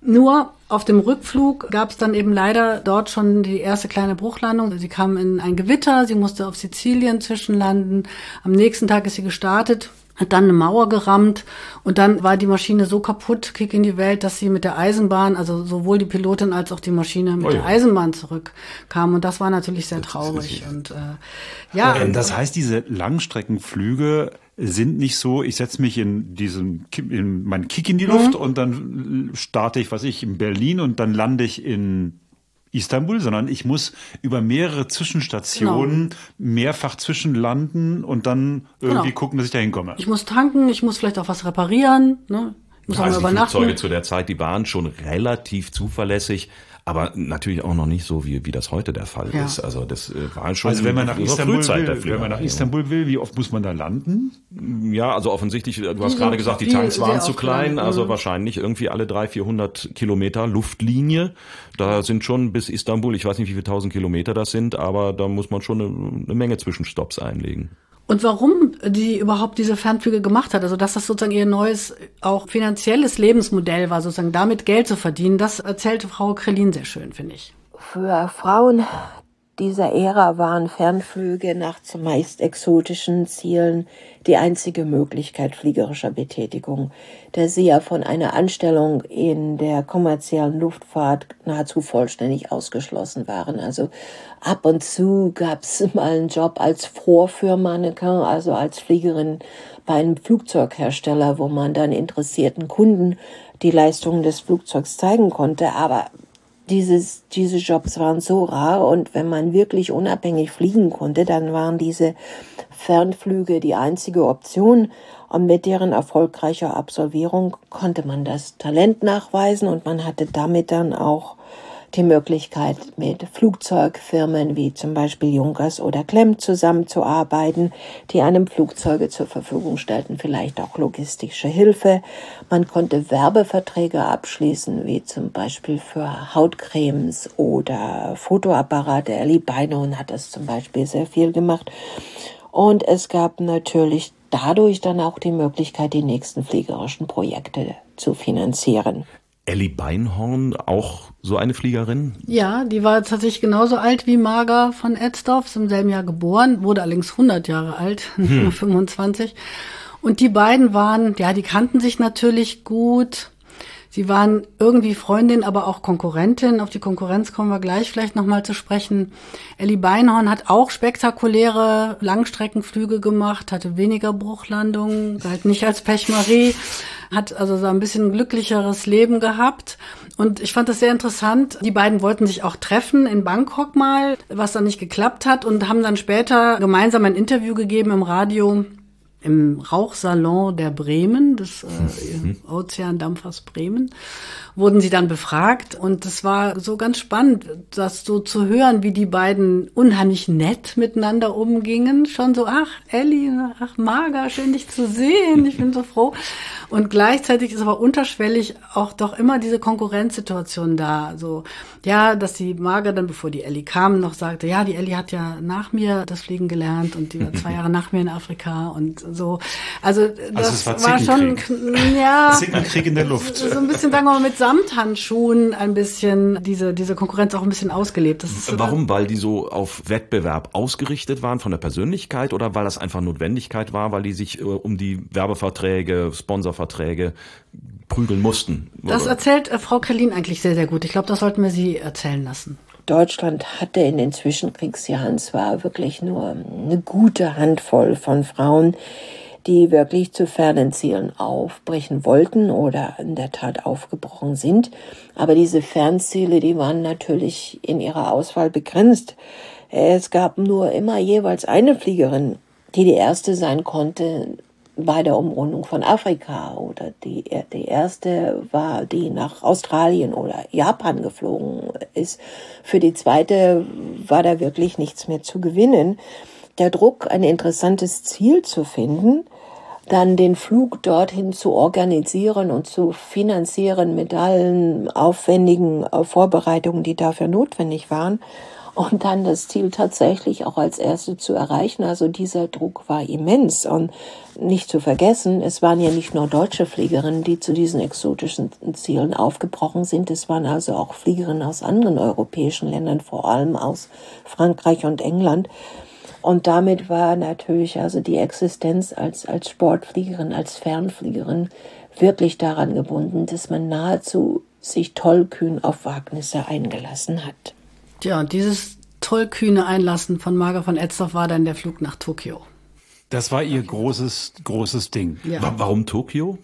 Nur auf dem Rückflug gab es dann eben leider dort schon die erste kleine Bruchlandung. Sie kam in ein Gewitter. Sie musste auf Sizilien zwischenlanden. Am nächsten Tag ist sie gestartet. Hat dann eine Mauer gerammt und dann war die Maschine so kaputt, Kiek in die Welt, dass sie mit der Eisenbahn, also sowohl die Pilotin als auch die Maschine mit oh ja. der Eisenbahn zurückkam. Und das war natürlich sehr traurig. Und äh, ja. Ähm, das heißt, diese Langstreckenflüge sind nicht so, ich setze mich in diesen in meinen Kiek in die Luft mhm. und dann starte ich, was ich, in Berlin und dann lande ich in Istanbul, sondern ich muss über mehrere Zwischenstationen genau. mehrfach zwischenlanden und dann irgendwie genau. gucken, dass ich da hinkomme. Ich muss tanken, ich muss vielleicht auch was reparieren. Ne? Ich muss also auch übernachten. Die Flugzeuge zu der Zeit, die waren schon relativ zuverlässig, aber natürlich auch noch nicht so, wie, wie das heute der Fall ja. ist. Also das war schon also wenn man nach Istanbul will, wenn man nach Istanbul will, wie oft muss man da landen? Ja, also offensichtlich, du hast gerade gesagt, die Tanks waren zu klein, also wahrscheinlich irgendwie alle dreihundert, vierhundert Kilometer Luftlinie. Da sind schon bis Istanbul, ich weiß nicht, wie viele tausend Kilometer das sind, aber da muss man schon eine, eine Menge Zwischenstopps einlegen. Und warum die überhaupt diese Fernflüge gemacht hat, also dass das sozusagen ihr neues, auch finanzielles Lebensmodell war, sozusagen damit Geld zu verdienen, das erzählte Frau Krellin sehr schön, finde ich. Für Frauen dieser Ära waren Fernflüge nach zumeist exotischen Zielen die einzige Möglichkeit fliegerischer Betätigung, da sie ja von einer Anstellung in der kommerziellen Luftfahrt nahezu vollständig ausgeschlossen waren. Also ab und zu gab es mal einen Job als Vorführmannequin, also als Fliegerin bei einem Flugzeughersteller, wo man dann interessierten Kunden die Leistungen des Flugzeugs zeigen konnte, aber Dieses, diese Jobs waren so rar und wenn man wirklich unabhängig fliegen konnte, dann waren diese Fernflüge die einzige Option und mit deren erfolgreicher Absolvierung konnte man das Talent nachweisen und man hatte damit dann auch die Möglichkeit, mit Flugzeugfirmen wie zum Beispiel Junkers oder Klemm zusammenzuarbeiten, die einem Flugzeuge zur Verfügung stellten, vielleicht auch logistische Hilfe. Man konnte Werbeverträge abschließen, wie zum Beispiel für Hautcremes oder Fotoapparate. Elli Beinhorn hat das zum Beispiel sehr viel gemacht. Und es gab natürlich dadurch dann auch die Möglichkeit, die nächsten fliegerischen Projekte zu finanzieren. Elli Beinhorn, auch so eine Fliegerin? Ja, die war tatsächlich genauso alt wie Marga von Etzdorf, ist im selben Jahr geboren, wurde allerdings hundert Jahre alt, hm. nicht nur fünfundzwanzig. Und die beiden waren, ja, die kannten sich natürlich gut. Sie waren irgendwie Freundin, aber auch Konkurrentin. Auf die Konkurrenz kommen wir gleich vielleicht nochmal zu sprechen. Elli Beinhorn hat auch spektakuläre Langstreckenflüge gemacht, hatte weniger Bruchlandungen, galt nicht als Pechmarie, hat also so ein bisschen glücklicheres Leben gehabt. Und ich fand das sehr interessant. Die beiden wollten sich auch treffen in Bangkok mal, was dann nicht geklappt hat und haben dann später gemeinsam ein Interview gegeben im Radio. Im Rauchsalon der Bremen, des äh, Ozeandampfers Bremen, wurden sie dann befragt. Und das war so ganz spannend, das so zu hören, wie die beiden unheimlich nett miteinander umgingen. Schon so, ach Elli, ach Marga, schön dich zu sehen, ich bin so froh. Und gleichzeitig ist aber unterschwellig auch doch immer diese Konkurrenzsituation da. So, ja, dass die Marga dann, bevor die Elli kam, noch sagte, ja, die Elli hat ja nach mir das Fliegen gelernt und die war zwei Jahre nach mir in Afrika und so. Also das also war, war schon, ja, Zickenkrieg in der Luft. So ein bisschen, sagen wir mal, mit Samthandschuhen ein bisschen diese diese Konkurrenz auch ein bisschen ausgelebt. Das ist Warum? Weil die so auf Wettbewerb ausgerichtet waren von der Persönlichkeit oder weil das einfach Notwendigkeit war, weil die sich äh, um die Werbeverträge, Sponsorverträge prügeln mussten? Oder? Das erzählt äh, Frau Krellin eigentlich sehr, sehr gut. Ich glaube, das sollten wir sie erzählen lassen. Deutschland hatte in den Zwischenkriegsjahren zwar wirklich nur eine gute Handvoll von Frauen, die wirklich zu fernen Zielen aufbrechen wollten oder in der Tat aufgebrochen sind. Aber diese Fernziele, die waren natürlich in ihrer Auswahl begrenzt. Es gab nur immer jeweils eine Fliegerin, die die erste sein konnte bei der Umrundung von Afrika, oder die, die erste war, die nach Australien oder Japan geflogen ist. Für die zweite war da wirklich nichts mehr zu gewinnen. Der Druck, ein interessantes Ziel zu finden, dann den Flug dorthin zu organisieren und zu finanzieren mit allen aufwendigen Vorbereitungen, die dafür notwendig waren, und dann das Ziel tatsächlich auch als erste zu erreichen. Also dieser Druck war immens. Und nicht zu vergessen, es waren ja nicht nur deutsche Fliegerinnen, die zu diesen exotischen Zielen aufgebrochen sind. Es waren also auch Fliegerinnen aus anderen europäischen Ländern, vor allem aus Frankreich und England. Und damit war natürlich also die Existenz als, als Sportfliegerin, als Fernfliegerin wirklich daran gebunden, dass man nahezu sich tollkühn auf Wagnisse eingelassen hat. Tja, und dieses tollkühne Einlassen von Marga von Etzdorf war dann der Flug nach Tokio. Das war ihr großes, großes Ding. Ja. Warum Tokio?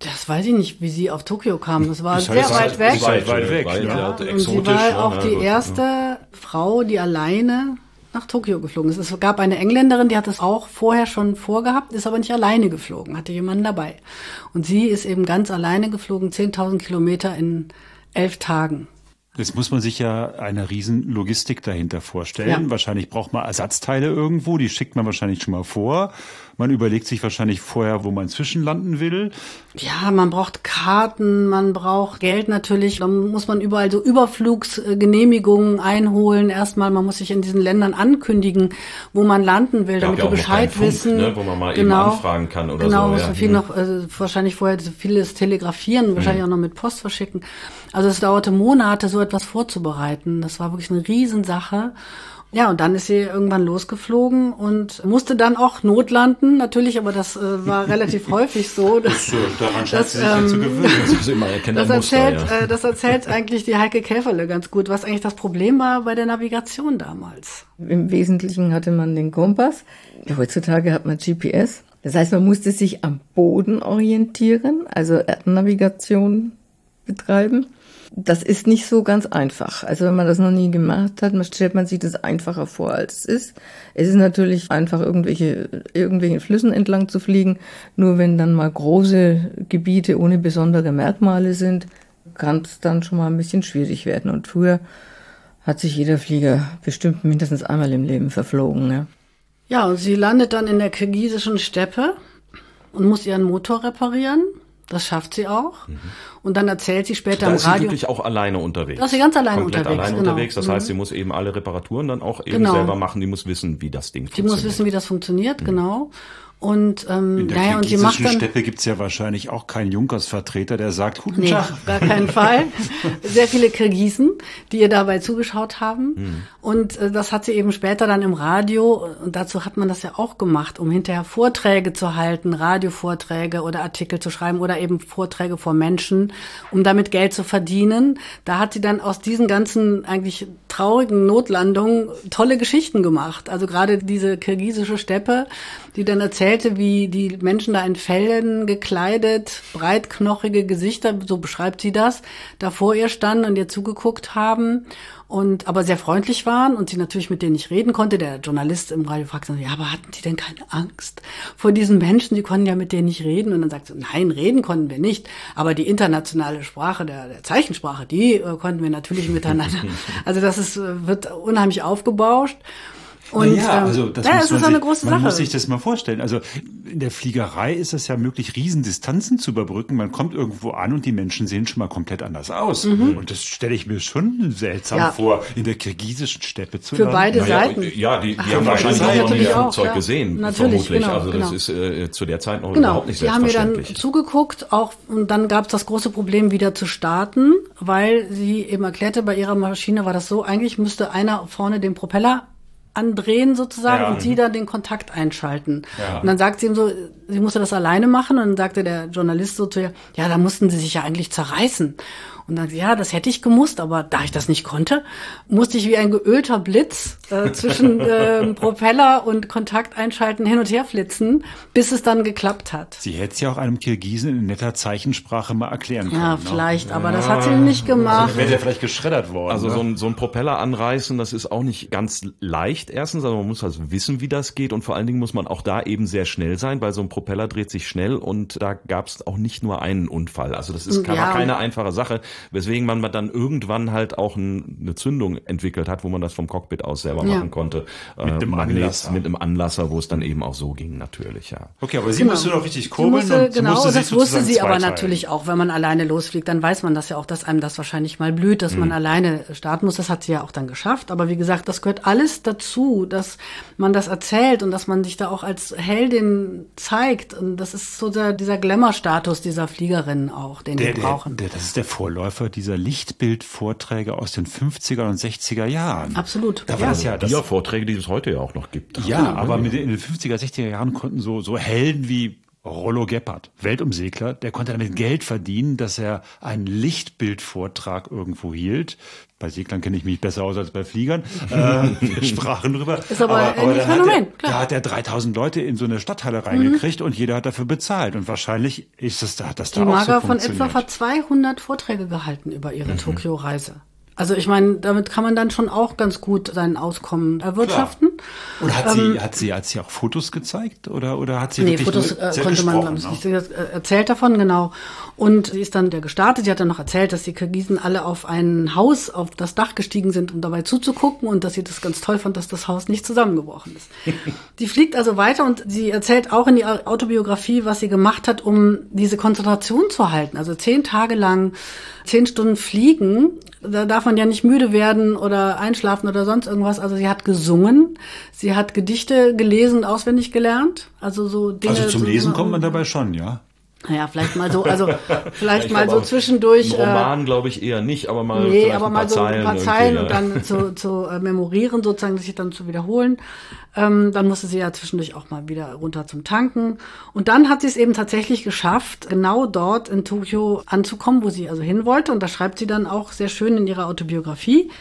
Das weiß ich nicht, wie sie auf Tokio kam. Das war das sehr heißt, weit weg. Weit, weit weg. Weit, ja. Ja, und sie war auch die erste ja. Frau, die alleine nach Tokio geflogen ist. Es gab eine Engländerin, die hat das auch vorher schon vorgehabt, ist aber nicht alleine geflogen, hatte jemanden dabei. Und sie ist eben ganz alleine geflogen, zehntausend Kilometer in elf Tagen. Jetzt muss man sich ja eine riesen Logistik dahinter vorstellen. Ja. Wahrscheinlich braucht man Ersatzteile irgendwo, die schickt man wahrscheinlich schon mal vor. Man überlegt sich wahrscheinlich vorher, wo man zwischenlanden will. Ja, man braucht Karten, man braucht Geld natürlich. Dann muss man überall so Überflugsgenehmigungen einholen. Erstmal, man muss sich in diesen Ländern ankündigen, wo man landen will, damit ja die Bescheid Funk, wissen. Ne, wo man mal genau, eben anfragen kann oder genau, so. Genau, muss man viel noch, also wahrscheinlich vorher vieles telegrafieren, wahrscheinlich mhm. auch noch mit Post verschicken. Also es dauerte Monate, so etwas vorzubereiten. Das war wirklich eine Riesensache. Ja, und dann ist sie irgendwann losgeflogen und musste dann auch notlanden, natürlich, aber das äh, war relativ häufig so. Dass, daran scheint dass, sie sich ähm, zu gewöhnen. Das, erzählt, ja. äh, das erzählt eigentlich die Heike Käferle ganz gut, was eigentlich das Problem war bei der Navigation damals. Im Wesentlichen hatte man den Kompass, heutzutage hat man G P S. Das heißt, man musste sich am Boden orientieren, also Erdnavigation betreiben. Das ist nicht so ganz einfach. Also wenn man das noch nie gemacht hat, stellt man sich das einfacher vor, als es ist. Es ist natürlich einfach, irgendwelche, irgendwelchen Flüssen entlang zu fliegen. Nur wenn dann mal große Gebiete ohne besondere Merkmale sind, kann es dann schon mal ein bisschen schwierig werden. Und früher hat sich jeder Flieger bestimmt mindestens einmal im Leben verflogen. Ja, ja, und sie landet dann in der kirgisischen Steppe und muss ihren Motor reparieren. Das schafft sie auch. Mhm. Und dann erzählt sie später am Radio. Da ist sie wirklich auch alleine unterwegs. Da ist sie ganz alleine Komplett unterwegs. Alleine genau. unterwegs. Das mhm. heißt, sie muss eben alle Reparaturen dann auch eben genau. selber machen. Die muss wissen, wie das Ding die funktioniert. Die muss wissen, wie das funktioniert, mhm. genau. Und, ähm, in der naja, und sie macht dann, Steppe gibt's ja wahrscheinlich auch keinen Junkers-Vertreter, der sagt, guten nee, Tag. Auf gar keinen Fall. Sehr viele Kirgisen, die ihr dabei zugeschaut haben. Mhm. Und äh, das hat sie eben später dann im Radio, und dazu hat man das ja auch gemacht, um hinterher Vorträge zu halten, Radiovorträge oder Artikel zu schreiben oder eben Vorträge vor Menschen, um damit Geld zu verdienen. Da hat sie dann aus diesen ganzen eigentlich traurigen Notlandungen tolle Geschichten gemacht. Also gerade diese kirgisische Steppe, die dann erzählt, wie die Menschen da in Fellen gekleidet, breitknochige Gesichter, so beschreibt sie das, da vor ihr standen und ihr zugeguckt haben und aber sehr freundlich waren und sie natürlich mit denen nicht reden konnte. Der Journalist im Radio fragte, ja, aber hatten die denn keine Angst vor diesen Menschen? Die konnten ja mit denen nicht reden. Und dann sagt sie, nein, reden konnten wir nicht, aber die internationale Sprache, der, der Zeichensprache, die äh, konnten wir natürlich miteinander. Also das ist, wird unheimlich aufgebauscht. Und, ja, ähm, also das, ja, das ist so eine große Sache. Man muss sich das mal vorstellen. Also in der Fliegerei ist es ja möglich, Riesendistanzen zu überbrücken. Man kommt irgendwo an und die Menschen sehen schon mal komplett anders aus. Mhm. Und das stelle ich mir schon seltsam ja. vor, in der kirgisischen Steppe zu Für landen. beide naja, Seiten. Ja, die, die Ach, haben wahrscheinlich Seite noch nie ein Flugzeug ja. gesehen, natürlich, vermutlich. Genau, also das genau. ist äh, zu der Zeit noch genau. überhaupt nicht die selbstverständlich. Die haben mir dann zugeguckt, auch, und dann gab es das große Problem, wieder zu starten, weil sie eben erklärte, bei ihrer Maschine war das so, eigentlich müsste einer vorne den Propeller andrehen sozusagen ja. und sie dann den Kontakt einschalten. Ja. Und dann sagt sie ihm so, sie musste das alleine machen, und dann sagte der Journalist so zu ihr, ja, da mussten sie sich ja eigentlich zerreißen. Und dann, ja, das hätte ich gemusst, aber da ich das nicht konnte, musste ich wie ein geölter Blitz äh, zwischen äh, Propeller und Kontakt einschalten, hin und her flitzen, bis es dann geklappt hat. Sie hätte es ja auch einem Kirgisen in netter Zeichensprache mal erklären können. Ja, vielleicht, ne? aber ja. das hat sie nicht gemacht. Also wäre ja vielleicht geschreddert worden. Also ne? so, ein, so ein Propeller anreißen, das ist auch nicht ganz leicht erstens, aber man muss also wissen, wie das geht, und vor allen Dingen muss man auch da eben sehr schnell sein, weil so ein Propeller dreht sich schnell, und da gab es auch nicht nur einen Unfall. Also das ist ja. keine einfache Sache, weswegen man dann irgendwann halt auch ein, eine Zündung entwickelt hat, wo man das vom Cockpit aus selber ja. machen konnte. Mit äh, dem Anlasser. Mit dem Anlasser, wo es dann eben auch so ging natürlich, ja. Okay, aber sie genau. musste doch richtig kurbeln. Sie musste, und sie genau, musste das wusste sie aber teilen. Natürlich auch, wenn man alleine losfliegt, dann weiß man das ja auch, dass einem das wahrscheinlich mal blüht, dass mhm. man alleine starten muss. Das hat sie ja auch dann geschafft. Aber wie gesagt, das gehört alles dazu, dass man das erzählt und dass man sich da auch als Heldin zeigt. Und das ist so der, dieser Glamour-Status dieser Fliegerinnen auch, den wir brauchen. Der, der, das ist der Vorläufer dieser Lichtbildvorträge aus den fünfziger und sechziger Jahren. Absolut. Da ja, war das ja das, die Vorträge, die es heute ja auch noch gibt. Ja, ja, aber mit den, in den fünfziger, sechziger Jahren konnten so, so Helden wie Rollo Gebhardt, Weltumsegler, der konnte damit Geld verdienen, dass er einen Lichtbildvortrag irgendwo hielt. Bei Seglern kenne ich mich besser aus als bei Fliegern. Äh, wir sprachen drüber. Ist aber, aber, aber da, hat Moment, er, klar. da hat er dreitausend Leute in so eine Stadthalle reingekriegt mhm. und jeder hat dafür bezahlt. Und wahrscheinlich ist das da, hat das da auch so funktioniert. Die Marga von Etzdorf hat zweihundert Vorträge gehalten über ihre mhm. Tokio-Reise. Also ich meine, damit kann man dann schon auch ganz gut sein Auskommen erwirtschaften. Klar. Und hat sie, ähm, hat sie, hat sie auch Fotos gezeigt oder oder hat sie nee, wirklich Fotos äh, konnte man glaube ich nicht erzählt davon genau. Und sie ist dann der gestartet. Sie hat dann noch erzählt, dass die Kirgisen alle auf ein Haus auf das Dach gestiegen sind, um dabei zuzugucken, und dass sie das ganz toll fand, dass das Haus nicht zusammengebrochen ist. Die fliegt also weiter und sie erzählt auch in ihrer Autobiografie, was sie gemacht hat, um diese Konzentration zu halten. Also zehn Tage lang, zehn Stunden fliegen. Da darf man ja nicht müde werden oder einschlafen oder sonst irgendwas. Also sie hat gesungen, sie hat Gedichte gelesen und auswendig gelernt. Also so Dinge. Also zum Lesen kommt man dabei schon, ja. Naja, vielleicht mal so, also vielleicht ja, mal so zwischendurch. Ein Roman, äh, glaube ich, eher nicht, aber mal, nee, aber ein paar mal so Zeilen, ein paar Zeilen und dann zu, zu äh, memorieren, sozusagen, sich dann zu wiederholen. Ähm, dann musste sie ja zwischendurch auch mal wieder runter zum Tanken. Und dann hat sie es eben tatsächlich geschafft, genau dort in Tokio anzukommen, wo sie also hin wollte. Und da schreibt sie dann auch sehr schön in ihrer Autobiografie: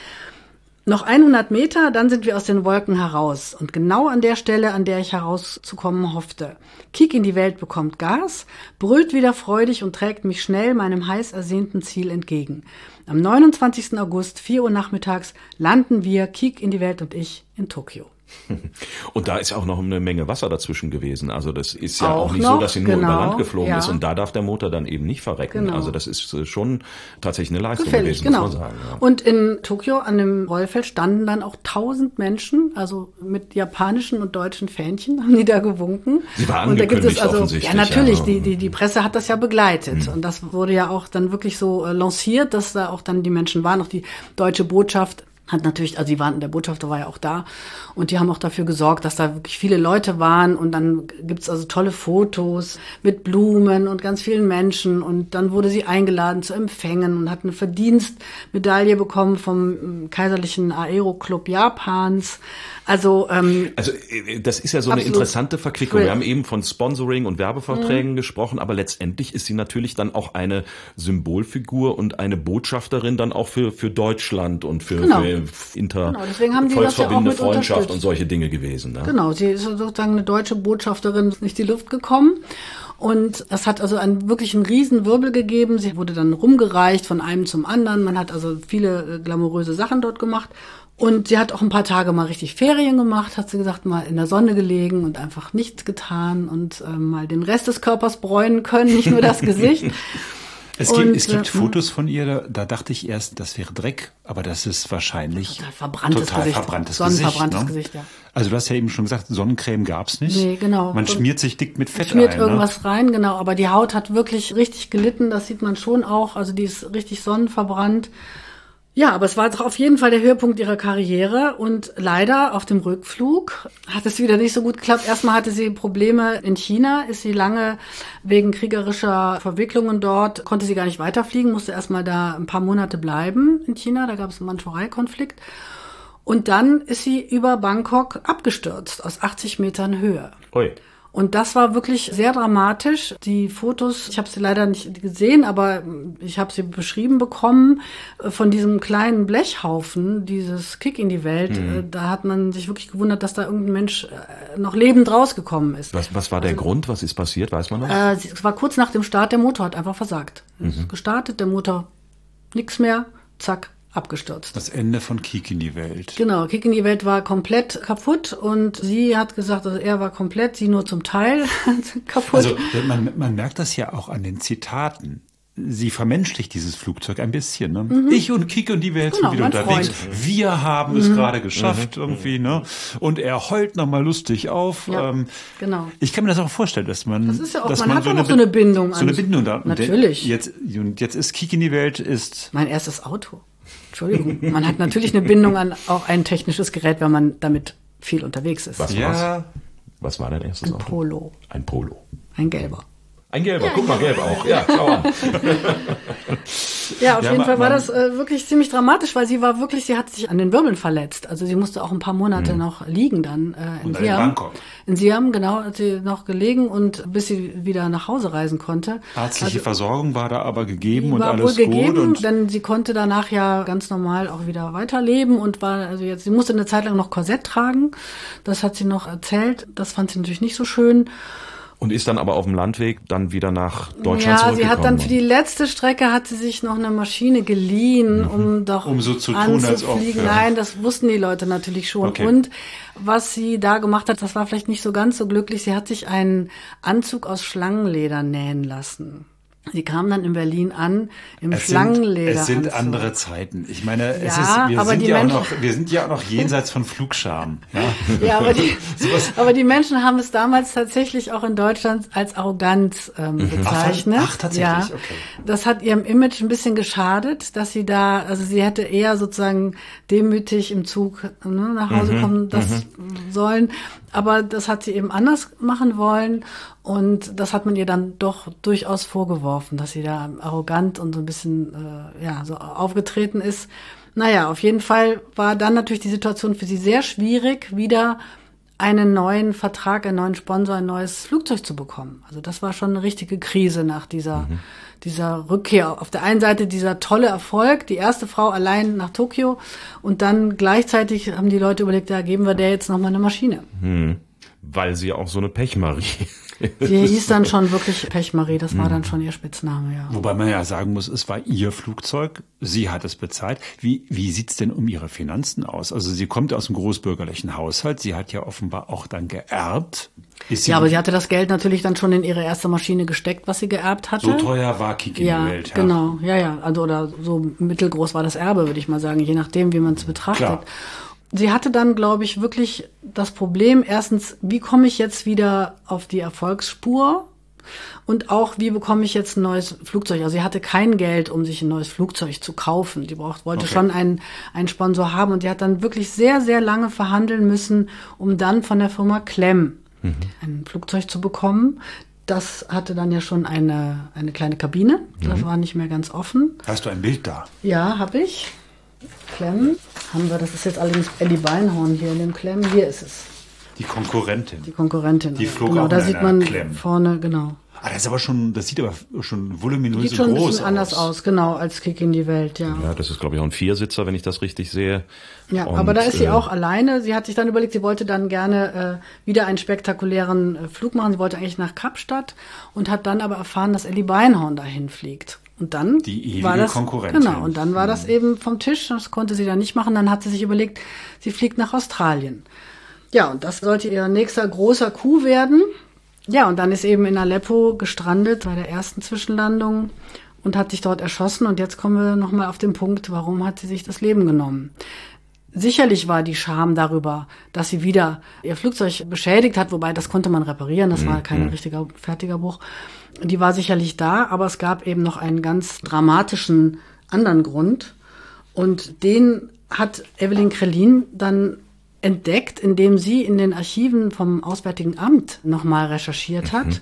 Noch hundert Meter, dann sind wir aus den Wolken heraus. Und genau an der Stelle, an der ich herauszukommen hoffte. Kiek in die Welt bekommt Gas, brüllt wieder freudig und trägt mich schnell meinem heiß ersehnten Ziel entgegen. Am neunundzwanzigsten August, vier Uhr nachmittags, landen wir, Kiek in die Welt und ich, in Tokio. Und da ist auch noch eine Menge Wasser dazwischen gewesen. Also das ist ja auch, auch nicht noch, so, dass sie nur genau, über Land geflogen ja. ist. Und da darf der Motor dann eben nicht verrecken. Genau. Also das ist schon tatsächlich eine Leistung Gefällig, gewesen, genau. muss man sagen. Ja. Und in Tokio an dem Rollfeld standen dann auch tausend Menschen, also mit japanischen und deutschen Fähnchen, haben die da gewunken. Sie waren angekündigt, und da gibt es also, offensichtlich. Ja, natürlich. Ja. Die, die, die Presse hat das ja begleitet. Mhm. Und das wurde ja auch dann wirklich so lanciert, dass da auch dann die Menschen waren, auch die deutsche Botschaft hat natürlich, also die waren, der Botschafter war ja auch da, und die haben auch dafür gesorgt, dass da wirklich viele Leute waren, und dann gibt's also tolle Fotos mit Blumen und ganz vielen Menschen, und dann wurde sie eingeladen zu empfängen und hat eine Verdienstmedaille bekommen vom Kaiserlichen Aero-Club Japans. Also ähm, also das ist ja so eine interessante Verquickung. Thrill. Wir haben eben von Sponsoring und Werbeverträgen mhm. gesprochen, aber letztendlich ist sie natürlich dann auch eine Symbolfigur und eine Botschafterin dann auch für für Deutschland und für, genau. für Inter genau, deswegen haben die das ja auch mit Freundschaft und solche Dinge gewesen. Ne? Genau, sie ist sozusagen eine deutsche Botschafterin, ist nicht die Luft gekommen. Und das hat also einen wirklich einen riesen Wirbel gegeben. Sie wurde dann rumgereicht von einem zum anderen. Man hat also viele glamouröse Sachen dort gemacht. Und sie hat auch ein paar Tage mal richtig Ferien gemacht, hat sie gesagt, mal in der Sonne gelegen und einfach nichts getan und äh, mal den Rest des Körpers bräunen können, nicht nur das Gesicht. Es gibt, und, es gibt äh, Fotos von ihr, da, da dachte ich erst, das wäre Dreck, aber das ist wahrscheinlich total verbranntes total Gesicht. Verbranntes Sonnenverbranntes Gesicht, ne? Gesicht, ja. Also du hast ja eben schon gesagt, Sonnencreme gab's nicht. Nee, genau. Man und schmiert sich dick mit Fett schmiert ein. Schmiert irgendwas ne? rein, genau. Aber die Haut hat wirklich richtig gelitten, das sieht man schon auch. Also die ist richtig sonnenverbrannt. Ja, aber es war doch auf jeden Fall der Höhepunkt ihrer Karriere, und leider auf dem Rückflug hat es wieder nicht so gut geklappt. Erstmal hatte sie Probleme in China, ist sie lange wegen kriegerischer Verwicklungen dort, konnte sie gar nicht weiterfliegen, musste erstmal da ein paar Monate bleiben in China, da gab es einen Mandschurei-Konflikt. Und dann ist sie über Bangkok abgestürzt aus achtzig Metern Höhe. Ui. Und das war wirklich sehr dramatisch. Die Fotos, ich habe sie leider nicht gesehen, aber ich habe sie beschrieben bekommen, von diesem kleinen Blechhaufen, dieses Kiek in die Welt. Mhm. Da hat man sich wirklich gewundert, dass da irgendein Mensch noch lebend rausgekommen ist. Was, was war der also, Grund? Was ist passiert? Weiß man noch? Äh, es war kurz nach dem Start. Der Motor hat einfach versagt. Mhm. Es ist gestartet, der Motor, nichts mehr, zack. Abgestürzt. Das Ende von Kiek in die Welt. Genau, Kiek in die Welt war komplett kaputt und sie hat gesagt, also er war komplett, sie nur zum Teil kaputt. Also man, man merkt das ja auch an den Zitaten. Sie vermenschlicht dieses Flugzeug ein bisschen. Ne? Mhm. Ich und Kiek und die Welt genau, sind wieder unterwegs. Freund. Wir haben mhm. es gerade geschafft mhm. irgendwie. Ne? Und er heult nochmal lustig auf. Ja, ähm, genau. Ich kann mir das auch vorstellen, dass man... Das ist ja auch, man, man hat ja so noch so eine Bindung. So an. eine Bindung da. Natürlich. Und jetzt, jetzt ist Kiek in die Welt ist... Mein erstes Auto. Entschuldigung, man hat natürlich eine Bindung an auch ein technisches Gerät, wenn man damit viel unterwegs ist. Was, ja. Was war dein erstes Auto? Ein Polo. Ein Polo. Ein gelber. Ein gelber, ja, guck mal, gelb auch. Ja, schau an. Ja, auf ja, jeden man, Fall war das äh, wirklich ziemlich dramatisch, weil sie war wirklich, sie hat sich an den Wirbeln verletzt. Also sie musste auch ein paar Monate mhm. noch liegen dann äh, in und Siam. In Bangkok. In Siam, genau, hat sie noch gelegen und bis sie wieder nach Hause reisen konnte. Ärztliche also, Versorgung war da aber gegeben und alles wohl gut. Gegeben, und denn sie konnte danach ja ganz normal auch wieder weiterleben und war, also jetzt, sie musste eine Zeit lang noch Korsett tragen. Das hat sie noch erzählt. Das fand sie natürlich nicht so schön. Und ist dann aber auf dem Landweg dann wieder nach Deutschland zurückgekommen. Ja, sie hat dann für die letzte Strecke hat sie sich noch eine Maschine geliehen, mhm. um doch um so zu tun, als ob. Ja. Nein, das wussten die Leute natürlich schon. Okay. Und was sie da gemacht hat, das war vielleicht nicht so ganz so glücklich. Sie hat sich einen Anzug aus Schlangenleder nähen lassen. Sie kam dann in Berlin an, im es Schlangenleder. Sind, es sind andere Zeiten. Ich meine, es ja, ist, wir, sind ja auch noch, wir sind ja auch noch jenseits von Flugscham. Ja, ja aber, die, aber die Menschen haben es damals tatsächlich auch in Deutschland als Arroganz ähm, bezeichnet. Ach, ach tatsächlich, ja. Okay. Das hat ihrem Image ein bisschen geschadet, dass sie da, also sie hätte eher sozusagen demütig im Zug ne, nach Hause mhm, kommen das mhm. sollen. Aber das hat sie eben anders machen wollen. Und das hat man ihr dann doch durchaus vorgeworfen, dass sie da arrogant und so ein bisschen äh, ja so aufgetreten ist. Naja, auf jeden Fall war dann natürlich die Situation für sie sehr schwierig, wieder einen neuen Vertrag, einen neuen Sponsor, ein neues Flugzeug zu bekommen. Also das war schon eine richtige Krise nach dieser, mhm. dieser Rückkehr. Auf der einen Seite dieser tolle Erfolg, die erste Frau allein nach Tokio. Und dann gleichzeitig haben die Leute überlegt, ja, geben wir der jetzt nochmal eine Maschine. Mhm. Weil sie auch so eine Pechmarie ist. Sie hieß dann schon wirklich Pechmarie, das war dann schon ihr Spitzname, ja. Wobei man ja sagen muss, es war ihr Flugzeug, sie hat es bezahlt. Wie, wie sieht's denn um ihre Finanzen aus? Also sie kommt aus einem großbürgerlichen Haushalt, sie hat ja offenbar auch dann geerbt. Ja, aber sie hatte das Geld natürlich dann schon in ihre erste Maschine gesteckt, was sie geerbt hatte. So teuer war Kiek in ja, die Welt. Ja, genau, ja, ja. Also, oder so mittelgroß war das Erbe, würde ich mal sagen, je nachdem, wie man es betrachtet. Klar. Sie hatte dann, glaube ich, wirklich das Problem, erstens, wie komme ich jetzt wieder auf die Erfolgsspur und auch, wie bekomme ich jetzt ein neues Flugzeug? Also sie hatte kein Geld, um sich ein neues Flugzeug zu kaufen. Die braucht, wollte okay. schon einen, einen Sponsor haben und sie hat dann wirklich sehr, sehr lange verhandeln müssen, um dann von der Firma Klemm mhm. ein Flugzeug zu bekommen. Das hatte dann ja schon eine, eine kleine Kabine, mhm. das war nicht mehr ganz offen. Hast du ein Bild da? Ja, habe ich. Klemm haben wir, das ist jetzt allerdings Elli Beinhorn hier in dem Klemm, hier ist es. Die Konkurrentin. Die Konkurrentin. Die flog genau, auch da sieht man Klemm. Vorne, genau. Ah, das ist aber schon, das sieht aber schon voluminös groß aus. Sieht schon ein bisschen anders aus, genau, als Kiek in die Welt, ja. Ja, das ist glaube ich auch ein Viersitzer, wenn ich das richtig sehe. Ja, und, aber da ist sie äh, auch alleine. Sie hat sich dann überlegt, sie wollte dann gerne äh, wieder einen spektakulären äh, Flug machen. Sie wollte eigentlich nach Kapstadt und hat dann aber erfahren, dass Elli Beinhorn dahin fliegt. Und dann die war das, genau, und dann war das eben vom Tisch, das konnte sie dann nicht machen, dann hat sie sich überlegt, sie fliegt nach Australien. Ja, und das sollte ihr nächster großer Coup werden. Ja, und dann ist eben in Aleppo gestrandet bei der ersten Zwischenlandung und hat sich dort erschossen. Und jetzt kommen wir nochmal auf den Punkt, warum hat sie sich das Leben genommen? Sicherlich war die Scham darüber, dass sie wieder ihr Flugzeug beschädigt hat, wobei das konnte man reparieren, das war kein richtiger, fertiger Bruch. Die war sicherlich da, aber es gab eben noch einen ganz dramatischen anderen Grund. Und den hat Evelyn Krellin dann entdeckt, indem sie in den Archiven vom Auswärtigen Amt nochmal recherchiert hat mhm.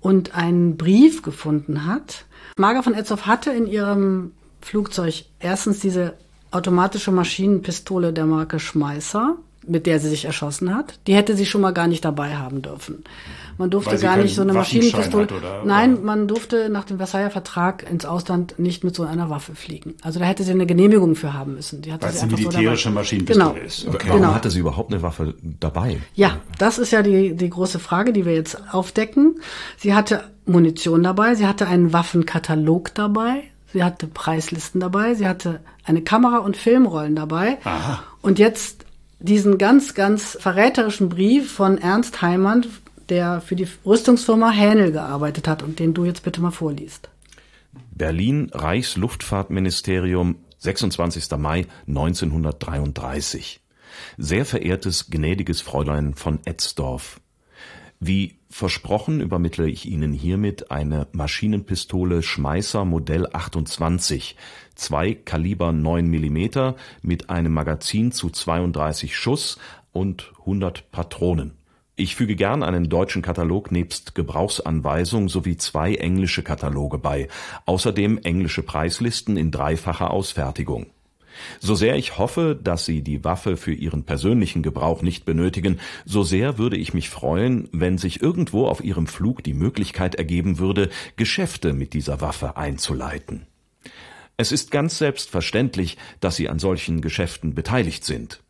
und einen Brief gefunden hat. Marga von Etzdorf hatte in ihrem Flugzeug erstens diese automatische Maschinenpistole der Marke Schmeisser, mit der sie sich erschossen hat, die hätte sie schon mal gar nicht dabei haben dürfen. Man durfte gar nicht so eine Maschinenpistole... Oder, nein, oder? Man durfte nach dem Versailler Vertrag ins Ausland nicht mit so einer Waffe fliegen. Also da hätte sie eine Genehmigung für haben müssen. Die hatte Weil sie es eine militärische so Maschinenpistole genau. ist. Okay. Warum genau. hatte sie überhaupt eine Waffe dabei? Ja, das ist ja die, die große Frage, die wir jetzt aufdecken. Sie hatte Munition dabei, sie hatte einen Waffenkatalog dabei, sie hatte Preislisten dabei, sie hatte eine Kamera und Filmrollen dabei. Aha. Und jetzt diesen ganz, ganz verräterischen Brief von Ernst Heimann, der für die Rüstungsfirma Hähnel gearbeitet hat und den du jetzt bitte mal vorliest. Berlin, Reichsluftfahrtministerium, sechsundzwanzigster Mai neunzehnhundertdreiunddreißig. Sehr verehrtes, gnädiges Fräulein von Etzdorf. Wie versprochen übermittle ich Ihnen hiermit eine Maschinenpistole Schmeisser Modell achtundzwanzig, zwei Kaliber neun Millimeter mit einem Magazin zu zweiunddreißig Schuss und hundert Patronen. Ich füge gern einen deutschen Katalog nebst Gebrauchsanweisung sowie zwei englische Kataloge bei, außerdem englische Preislisten in dreifacher Ausfertigung. So sehr ich hoffe, dass Sie die Waffe für Ihren persönlichen Gebrauch nicht benötigen, so sehr würde ich mich freuen, wenn sich irgendwo auf Ihrem Flug die Möglichkeit ergeben würde, Geschäfte mit dieser Waffe einzuleiten. Es ist ganz selbstverständlich, dass Sie an solchen Geschäften beteiligt sind.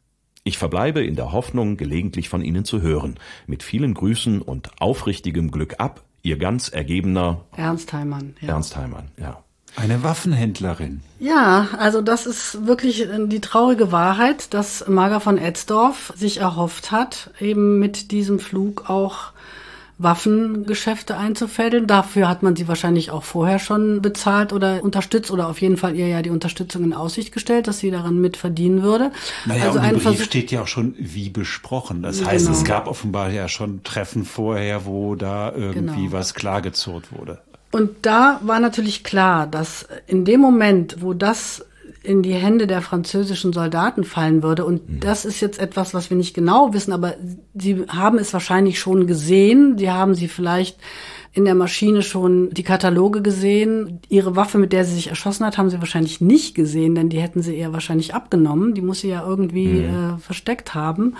Ich verbleibe in der Hoffnung, gelegentlich von Ihnen zu hören. Mit vielen Grüßen und aufrichtigem Glück ab, Ihr ganz ergebener... Ernst Heimann. Ja. Ernst Heimann, ja. Eine Waffenhändlerin. Ja, also das ist wirklich die traurige Wahrheit, dass Marga von Etzdorf sich erhofft hat, eben mit diesem Flug auch Waffengeschäfte einzufädeln. Dafür hat man sie wahrscheinlich auch vorher schon bezahlt oder unterstützt oder auf jeden Fall ihr ja die Unterstützung in Aussicht gestellt, dass sie daran mit verdienen würde. Naja, also und im Brief Versuch steht ja auch schon wie besprochen. Das heißt, genau. Es gab offenbar ja schon Treffen vorher, wo da irgendwie genau. was klargezurrt wurde. Und da war natürlich klar, dass in dem Moment, wo das in die Hände der französischen Soldaten fallen würde, und mhm. das ist jetzt etwas, was wir nicht genau wissen, aber sie haben es wahrscheinlich schon gesehen, die haben sie vielleicht in der Maschine schon die Kataloge gesehen, ihre Waffe, mit der sie sich erschossen hat, haben sie wahrscheinlich nicht gesehen, denn die hätten sie eher wahrscheinlich abgenommen, die muss sie ja irgendwie mhm. äh, versteckt haben.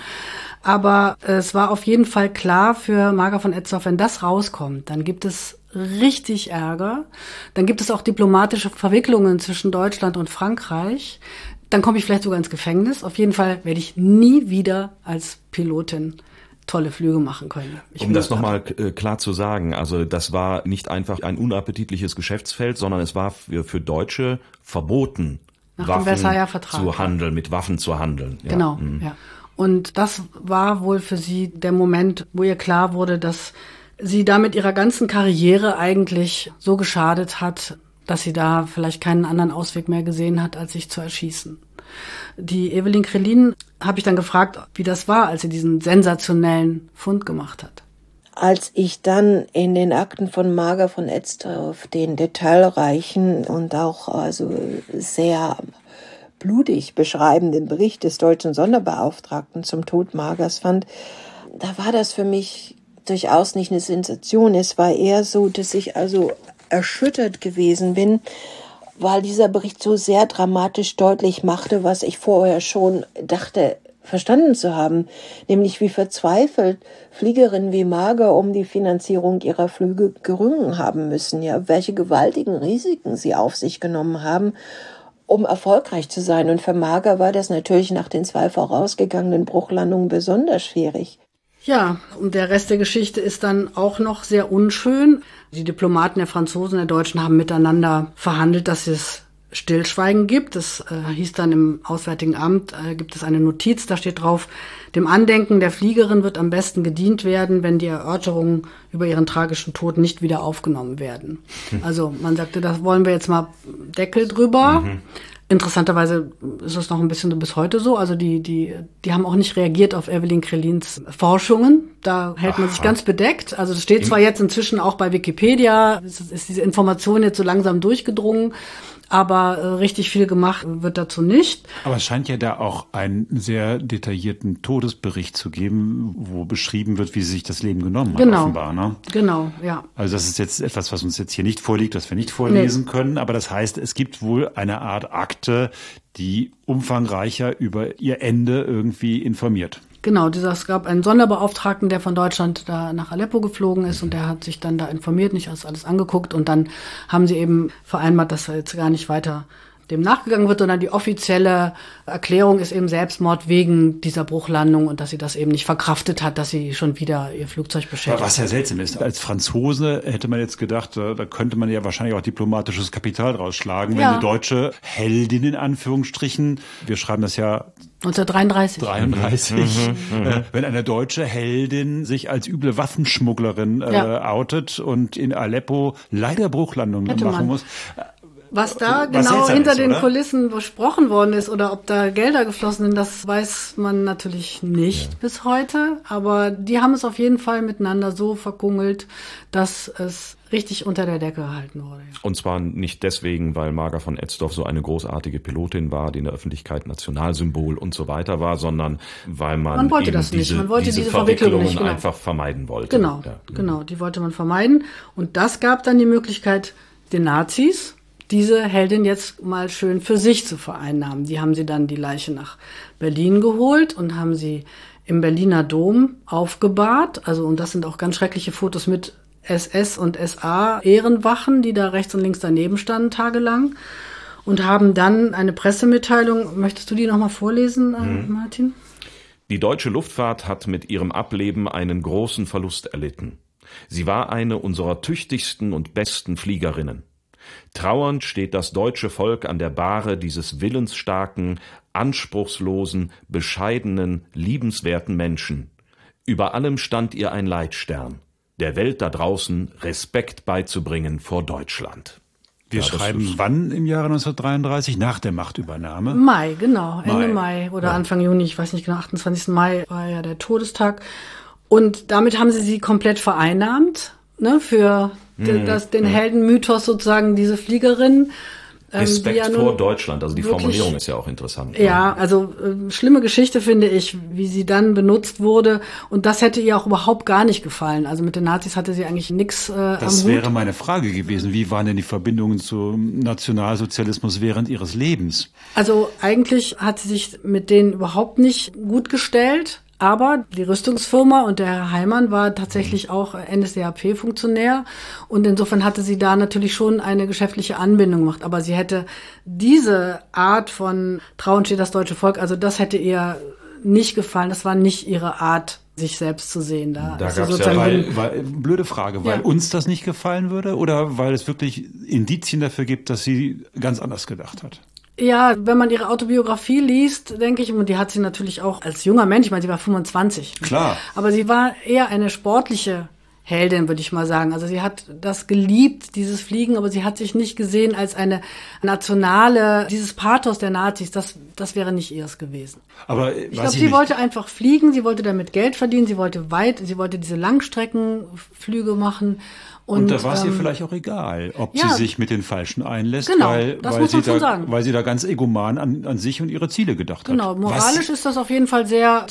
Aber es war auf jeden Fall klar für Marga von Etzdorf, wenn das rauskommt, dann gibt es richtig Ärger. Dann gibt es auch diplomatische Verwicklungen zwischen Deutschland und Frankreich. Dann komme ich vielleicht sogar ins Gefängnis. Auf jeden Fall werde ich nie wieder als Pilotin tolle Flüge machen können. Ich um das nochmal klar zu sagen, also das war nicht einfach ein unappetitliches Geschäftsfeld, sondern es war für, für Deutsche verboten, nach Waffen dem Versailler Vertrag zu handeln, mit Waffen zu handeln. Ja. Genau, mhm. ja. Und das war wohl für sie der Moment, wo ihr klar wurde, dass sie damit ihrer ganzen Karriere eigentlich so geschadet hat, dass sie da vielleicht keinen anderen Ausweg mehr gesehen hat, als sich zu erschießen. Die Evelyn Krellin habe ich dann gefragt, wie das war, als sie diesen sensationellen Fund gemacht hat. Als ich dann in den Akten von Marga von Etzdorf den detailreichen und auch also sehr blutig beschreibenden Bericht des deutschen Sonderbeauftragten zum Tod Margas fand, da war das für mich durchaus nicht eine Sensation. Es war eher so, dass ich also erschüttert gewesen bin, weil dieser Bericht so sehr dramatisch deutlich machte, was ich vorher schon dachte, verstanden zu haben, nämlich wie verzweifelt Fliegerinnen wie Marga um die Finanzierung ihrer Flüge gerungen haben müssen, ja, welche gewaltigen Risiken sie auf sich genommen haben, um erfolgreich zu sein. Und für Marga war das natürlich nach den zwei vorausgegangenen Bruchlandungen besonders schwierig. Ja, und der Rest der Geschichte ist dann auch noch sehr unschön. Die Diplomaten der Franzosen, der Deutschen haben miteinander verhandelt, dass es Stillschweigen gibt. Das äh, hieß dann im Auswärtigen Amt, äh, gibt es eine Notiz, da steht drauf, dem Andenken der Fliegerin wird am besten gedient werden, wenn die Erörterungen über ihren tragischen Tod nicht wieder aufgenommen werden. Also man sagte, da wollen wir jetzt mal Deckel drüber. Mhm. Interessanterweise ist es noch ein bisschen bis heute so. Also die die die haben auch nicht reagiert auf Evelyn Krellins Forschungen. Da hält Aha. man sich ganz bedeckt. Also das steht zwar jetzt inzwischen auch bei Wikipedia, ist diese Information jetzt so langsam durchgedrungen, aber äh, richtig viel gemacht wird dazu nicht. Aber es scheint ja da auch einen sehr detaillierten Todesbericht zu geben, wo beschrieben wird, wie sie sich das Leben genommen hat, genau. offenbar. Ne? Genau, ja. Also das ist jetzt etwas, was uns jetzt hier nicht vorliegt, was wir nicht vorlesen nee. können. Aber das heißt, es gibt wohl eine Art Akte, die umfangreicher über ihr Ende irgendwie informiert. Genau, es gab einen Sonderbeauftragten, der von Deutschland da nach Aleppo geflogen ist und der hat sich dann da informiert, nicht alles angeguckt und dann haben sie eben vereinbart, dass er jetzt gar nicht weiter dem nachgegangen wird, sondern die offizielle Erklärung ist eben Selbstmord wegen dieser Bruchlandung und dass sie das eben nicht verkraftet hat, dass sie schon wieder ihr Flugzeug beschädigt. Was ja seltsam ist. Als Franzose hätte man jetzt gedacht, da könnte man ja wahrscheinlich auch diplomatisches Kapital rausschlagen, wenn ja. die deutsche Heldin in Anführungsstrichen, wir schreiben das ja neunzehnhundertdreiunddreißig dreiunddreißig Mhm, äh, wenn eine deutsche Heldin sich als üble Waffenschmugglerin äh, ja. outet und in Aleppo leider Bruchlandungen machen man. muss. Was da Was genau hinter ist, den oder? Kulissen besprochen worden ist oder ob da Gelder geflossen sind, das weiß man natürlich nicht ja. bis heute. Aber die haben es auf jeden Fall miteinander so verkungelt, dass es richtig unter der Decke gehalten wurde. Ja. Und zwar nicht deswegen, weil Marga von Etzdorf so eine großartige Pilotin war, die in der Öffentlichkeit Nationalsymbol und so weiter war, sondern weil man, man wollte eben das nicht. Diese, man wollte diese, diese Verwicklungen nicht, genau. einfach vermeiden wollte. Genau, ja. genau, die wollte man vermeiden. Und das gab dann die Möglichkeit den Nazis, diese Heldin jetzt mal schön für sich zu vereinnahmen. Die haben sie dann die Leiche nach Berlin geholt und haben sie im Berliner Dom aufgebahrt. Also, und das sind auch ganz schreckliche Fotos mit S S und S A Ehrenwachen, die da rechts und links daneben standen tagelang. Und haben dann eine Pressemitteilung. Möchtest du die nochmal vorlesen, hm. Martin? Die deutsche Luftfahrt hat mit ihrem Ableben einen großen Verlust erlitten. Sie war eine unserer tüchtigsten und besten Fliegerinnen. Trauernd steht das deutsche Volk an der Bahre dieses willensstarken, anspruchslosen, bescheidenen, liebenswerten Menschen. Über allem stand ihr ein Leitstern, der Welt da draußen Respekt beizubringen vor Deutschland. Wir ja, schreiben wann im Jahre neunzehnhundertdreiunddreißig? Nach der Machtübernahme? Mai, genau, Ende Mai, Mai oder ja. Anfang Juni, ich weiß nicht genau, achtundzwanzigsten Mai war ja der Todestag. Und damit haben sie sie komplett vereinnahmt, ne, für den, das, den Heldenmythos sozusagen, diese Fliegerin. Ähm, Respekt die ja vor Deutschland, also die wirklich, Formulierung ist ja auch interessant. Ja, ja. also äh, schlimme Geschichte finde ich, wie sie dann benutzt wurde und das hätte ihr auch überhaupt gar nicht gefallen. Also mit den Nazis hatte sie eigentlich nichts äh, am Hut. Das wäre meine Frage gewesen, wie waren denn die Verbindungen zum Nationalsozialismus während ihres Lebens? Also eigentlich hat sie sich mit denen überhaupt nicht gut gestellt. Aber die Rüstungsfirma und der Herr Heimann war tatsächlich auch N S D A P-Funktionär und insofern hatte sie da natürlich schon eine geschäftliche Anbindung gemacht. Aber sie hätte diese Art von Trauern steht das deutsche Volk, also das hätte ihr nicht gefallen, das war nicht ihre Art, sich selbst zu sehen. Da, da gab es ja, weil, weil, blöde Frage, weil ja. uns das nicht gefallen würde oder weil es wirklich Indizien dafür gibt, dass sie ganz anders gedacht hat? Ja, wenn man ihre Autobiografie liest, denke ich, und die hat sie natürlich auch als junger Mensch, ich meine, sie war fünfundzwanzig. Klar. Aber sie war eher eine sportliche Heldin, würde ich mal sagen. Also sie hat das geliebt, dieses Fliegen, aber sie hat sich nicht gesehen als eine nationale, dieses Pathos der Nazis, das, das wäre nicht ihres gewesen. Aber ich glaube, sie nicht. wollte einfach fliegen, sie wollte damit Geld verdienen, sie wollte weit, sie wollte diese Langstreckenflüge machen. Und, und da war es ähm, ihr vielleicht auch egal, ob ja, sie sich mit den Falschen einlässt, genau, weil, weil, sie da, weil sie da ganz egoman an, an sich und ihre Ziele gedacht genau, hat. Genau, moralisch was? ist das auf jeden Fall sehr,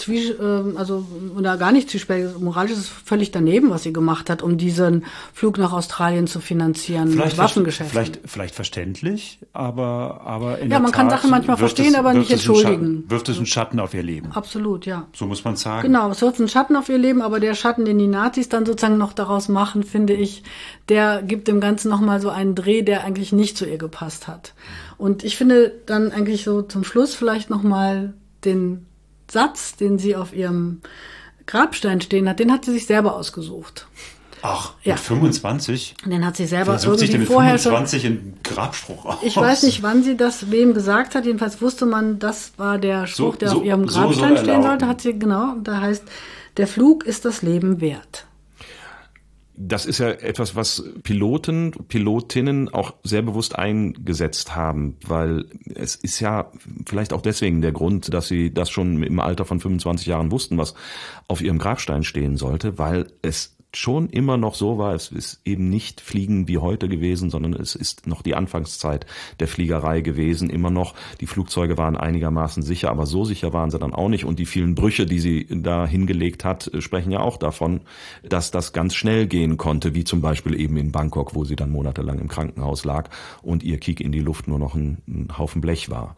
also oder gar nicht zwiespältig, moralisch ist es völlig daneben, was sie gemacht hat, um diesen Flug nach Australien zu finanzieren, vielleicht Waffengeschäften. Vielleicht, vielleicht verständlich, aber, aber in ja, der Tat... Ja, man kann Sachen manchmal verstehen, es, aber nicht entschuldigen. Schatten, wirft es einen Schatten auf ihr Leben. Absolut, ja. So muss man sagen. Genau, es wirft einen Schatten auf ihr Leben, aber der Schatten, den die Nazis dann sozusagen noch daraus machen, finde ich, der gibt dem Ganzen nochmal so einen Dreh, der eigentlich nicht zu ihr gepasst hat. Und ich finde dann eigentlich so zum Schluss vielleicht nochmal den Satz, den sie auf ihrem Grabstein stehen hat, den hat sie sich selber ausgesucht. Ach, mit ja. fünfundzwanzig? Den hat sie selber ausgesucht. Sich denn mit vorher fünfundzwanzig schon, einen Grabspruch aus? Ich weiß nicht, wann sie das wem gesagt hat, jedenfalls wusste man, das war der Spruch, so, der so, auf ihrem Grabstein so soll stehen sollte. Hat sie, genau, da heißt, der Flug ist das Leben wert. Das ist ja etwas, was Piloten, Pilotinnen auch sehr bewusst eingesetzt haben, weil es ist ja vielleicht auch deswegen der Grund, dass sie das schon im Alter von fünfundzwanzig Jahren wussten, was auf ihrem Grabstein stehen sollte, weil es schon immer noch so war, es ist eben nicht Fliegen wie heute gewesen, sondern es ist noch die Anfangszeit der Fliegerei gewesen, immer noch. Die Flugzeuge waren einigermaßen sicher, aber so sicher waren sie dann auch nicht. Und die vielen Brüche, die sie da hingelegt hat, sprechen ja auch davon, dass das ganz schnell gehen konnte, wie zum Beispiel eben in Bangkok, wo sie dann monatelang im Krankenhaus lag und ihr Kiek in die Luft nur noch ein, ein Haufen Blech war.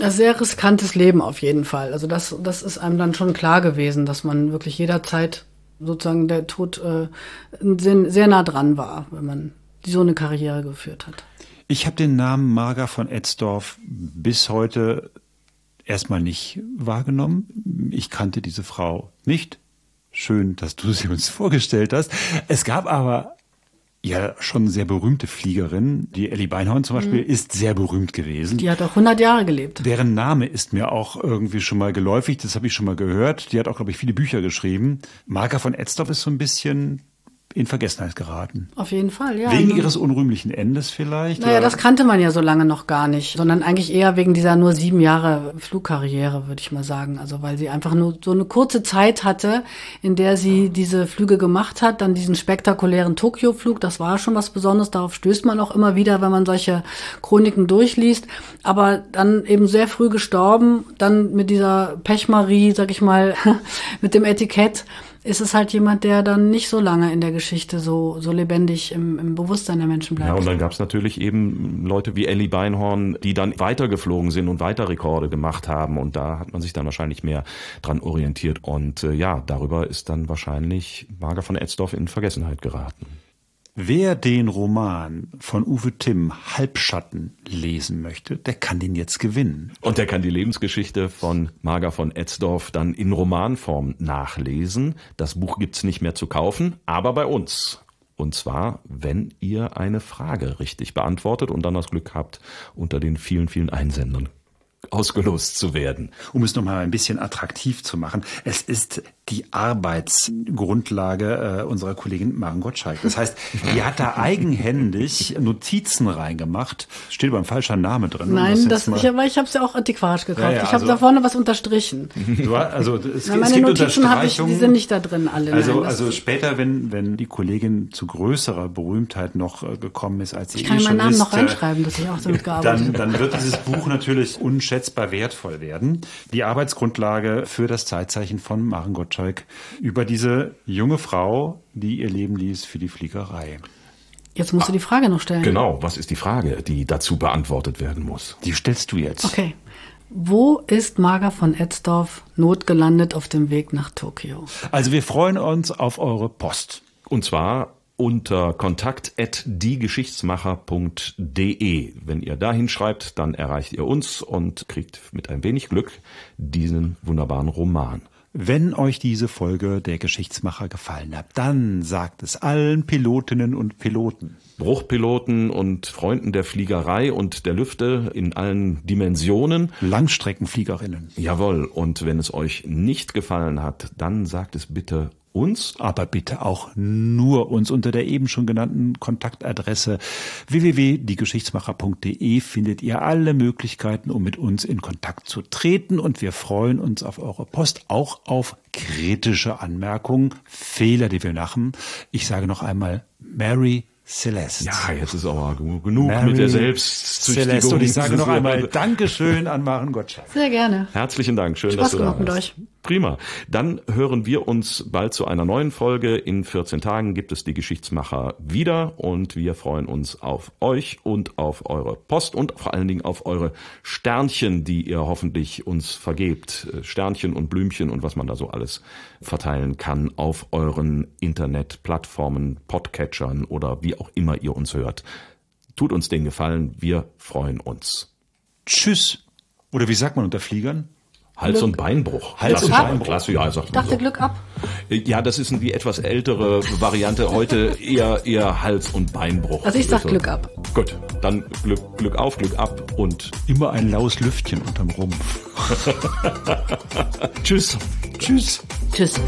Ein sehr riskantes Leben auf jeden Fall. Also das, das ist einem dann schon klar gewesen, dass man wirklich jederzeit sozusagen der Tod äh, sehr, sehr nah dran war, wenn man so eine Karriere geführt hat. Ich habe den Namen Marga von Etzdorf bis heute erstmal nicht wahrgenommen. Ich kannte diese Frau nicht. Schön, dass du sie uns vorgestellt hast. Es gab aber ja schon sehr berühmte Fliegerinnen. Die Elli Beinhorn zum Beispiel mhm. ist sehr berühmt gewesen. Die hat auch hundert Jahre gelebt. Deren Name ist mir auch irgendwie schon mal geläufig. Das habe ich schon mal gehört. Die hat auch, glaube ich, viele Bücher geschrieben. Marga von Etzdorf ist so ein bisschen in Vergessenheit geraten. Auf jeden Fall, ja. Wegen ihres unrühmlichen Endes vielleicht? Naja, oder? Das kannte man ja so lange noch gar nicht, sondern eigentlich eher wegen dieser nur sieben Jahre Flugkarriere, würde ich mal sagen. Also weil sie einfach nur so eine kurze Zeit hatte, in der sie diese Flüge gemacht hat, dann diesen spektakulären Tokio-Flug, das war schon was Besonderes, darauf stößt man auch immer wieder, wenn man solche Chroniken durchliest, aber dann eben sehr früh gestorben, dann mit dieser Pechmarie, sag ich mal, mit dem Etikett, ist es halt jemand, der dann nicht so lange in der Geschichte so so lebendig im, im Bewusstsein der Menschen bleibt. Ja, und dann gab es natürlich eben Leute wie Elli Beinhorn, die dann weitergeflogen sind und weiter Rekorde gemacht haben. Und da hat man sich dann wahrscheinlich mehr dran orientiert. Und äh, ja, darüber ist dann wahrscheinlich Marga von Etzdorf in Vergessenheit geraten. Wer den Roman von Uwe Timm, Halbschatten, lesen möchte, der kann den jetzt gewinnen. Und der kann die Lebensgeschichte von Marga von Etzdorf dann in Romanform nachlesen. Das Buch gibt's nicht mehr zu kaufen, aber bei uns. Und zwar, wenn ihr eine Frage richtig beantwortet und dann das Glück habt, unter den vielen, vielen Einsendern ausgelost zu werden. Um es nochmal ein bisschen attraktiv zu machen, es ist die Arbeitsgrundlage äh, unserer Kollegin Maren Gottschalk. Das heißt, die hat da eigenhändig Notizen reingemacht. Steht aber ein falscher Name drin. Nein, das das ich, aber ich habe es ja auch antiquarisch gekauft. Ja, ja, ich habe also, da vorne was unterstrichen. Du, also es, Na, meine es gibt Notizen habe ich, die sind nicht da drin alle. Also, Nein, also später, wenn wenn die Kollegin zu größerer Berühmtheit noch äh, gekommen ist, als sie ich eh kann meinen Namen ist, noch reinschreiben, dass ich auch damit gearbeitet habe. Dann, dann wird dieses Buch natürlich unschätzbar wertvoll werden. Die Arbeitsgrundlage für das Zeitzeichen von Maren Gottschalk. Über diese junge Frau, die ihr Leben ließ für die Fliegerei. Jetzt musst du die Frage noch stellen. Genau, was ist die Frage, die dazu beantwortet werden muss? Die stellst du jetzt. Okay. Wo ist Marga von Etzdorf notgelandet auf dem Weg nach Tokio? Also wir freuen uns auf eure Post. Und zwar unter kontakt at diegeschichtsmacher punkt de. Wenn ihr da hinschreibt, dann erreicht ihr uns und kriegt mit ein wenig Glück diesen wunderbaren Roman. Wenn euch diese Folge der Geschichtsmacher gefallen hat, dann sagt es allen Pilotinnen und Piloten. Bruchpiloten und Freunden der Fliegerei und der Lüfte in allen Dimensionen. Langstreckenfliegerinnen. Jawohl. Und wenn es euch nicht gefallen hat, dann sagt es bitte uns. Aber bitte auch nur uns. Unter der eben schon genannten Kontaktadresse w w w punkt die geschichtsmacher punkt de findet ihr alle Möglichkeiten, um mit uns in Kontakt zu treten. Und wir freuen uns auf eure Post, auch auf kritische Anmerkungen, Fehler, die wir machen. Ich sage noch einmal Mary Celeste. Ja, jetzt ist aber genug Mary mit der Selbstzüchtigung. Celeste. Und ich sage noch einmal Dankeschön an Maren Gottschalk. Sehr gerne. Herzlichen Dank. Schön, Spaß dass du da warst. Euch. Prima. Dann hören wir uns bald zu einer neuen Folge. In vierzehn Tagen gibt es die Geschichtsmacher wieder und wir freuen uns auf euch und auf eure Post und vor allen Dingen auf eure Sternchen, die ihr hoffentlich uns vergebt. Sternchen und Blümchen und was man da so alles verteilen kann auf euren Internetplattformen, Podcatchern oder wie auch immer ihr uns hört. Tut uns den Gefallen, wir freuen uns. Tschüss. Oder wie sagt man unter Fliegern? Hals- Glück. und Beinbruch. Hals- Klassisch und Beinbruch. Klassisch, ja, sagt ich dachte so. Glück ab. Ja, das ist die etwas ältere Variante. Heute eher, eher Hals- und Beinbruch. Also ich sag Glück ab. Gut, dann Glück, Glück auf, Glück ab und immer ein laues Lüftchen unterm Rumpf. Tschüss. Tschüss. Tschüss.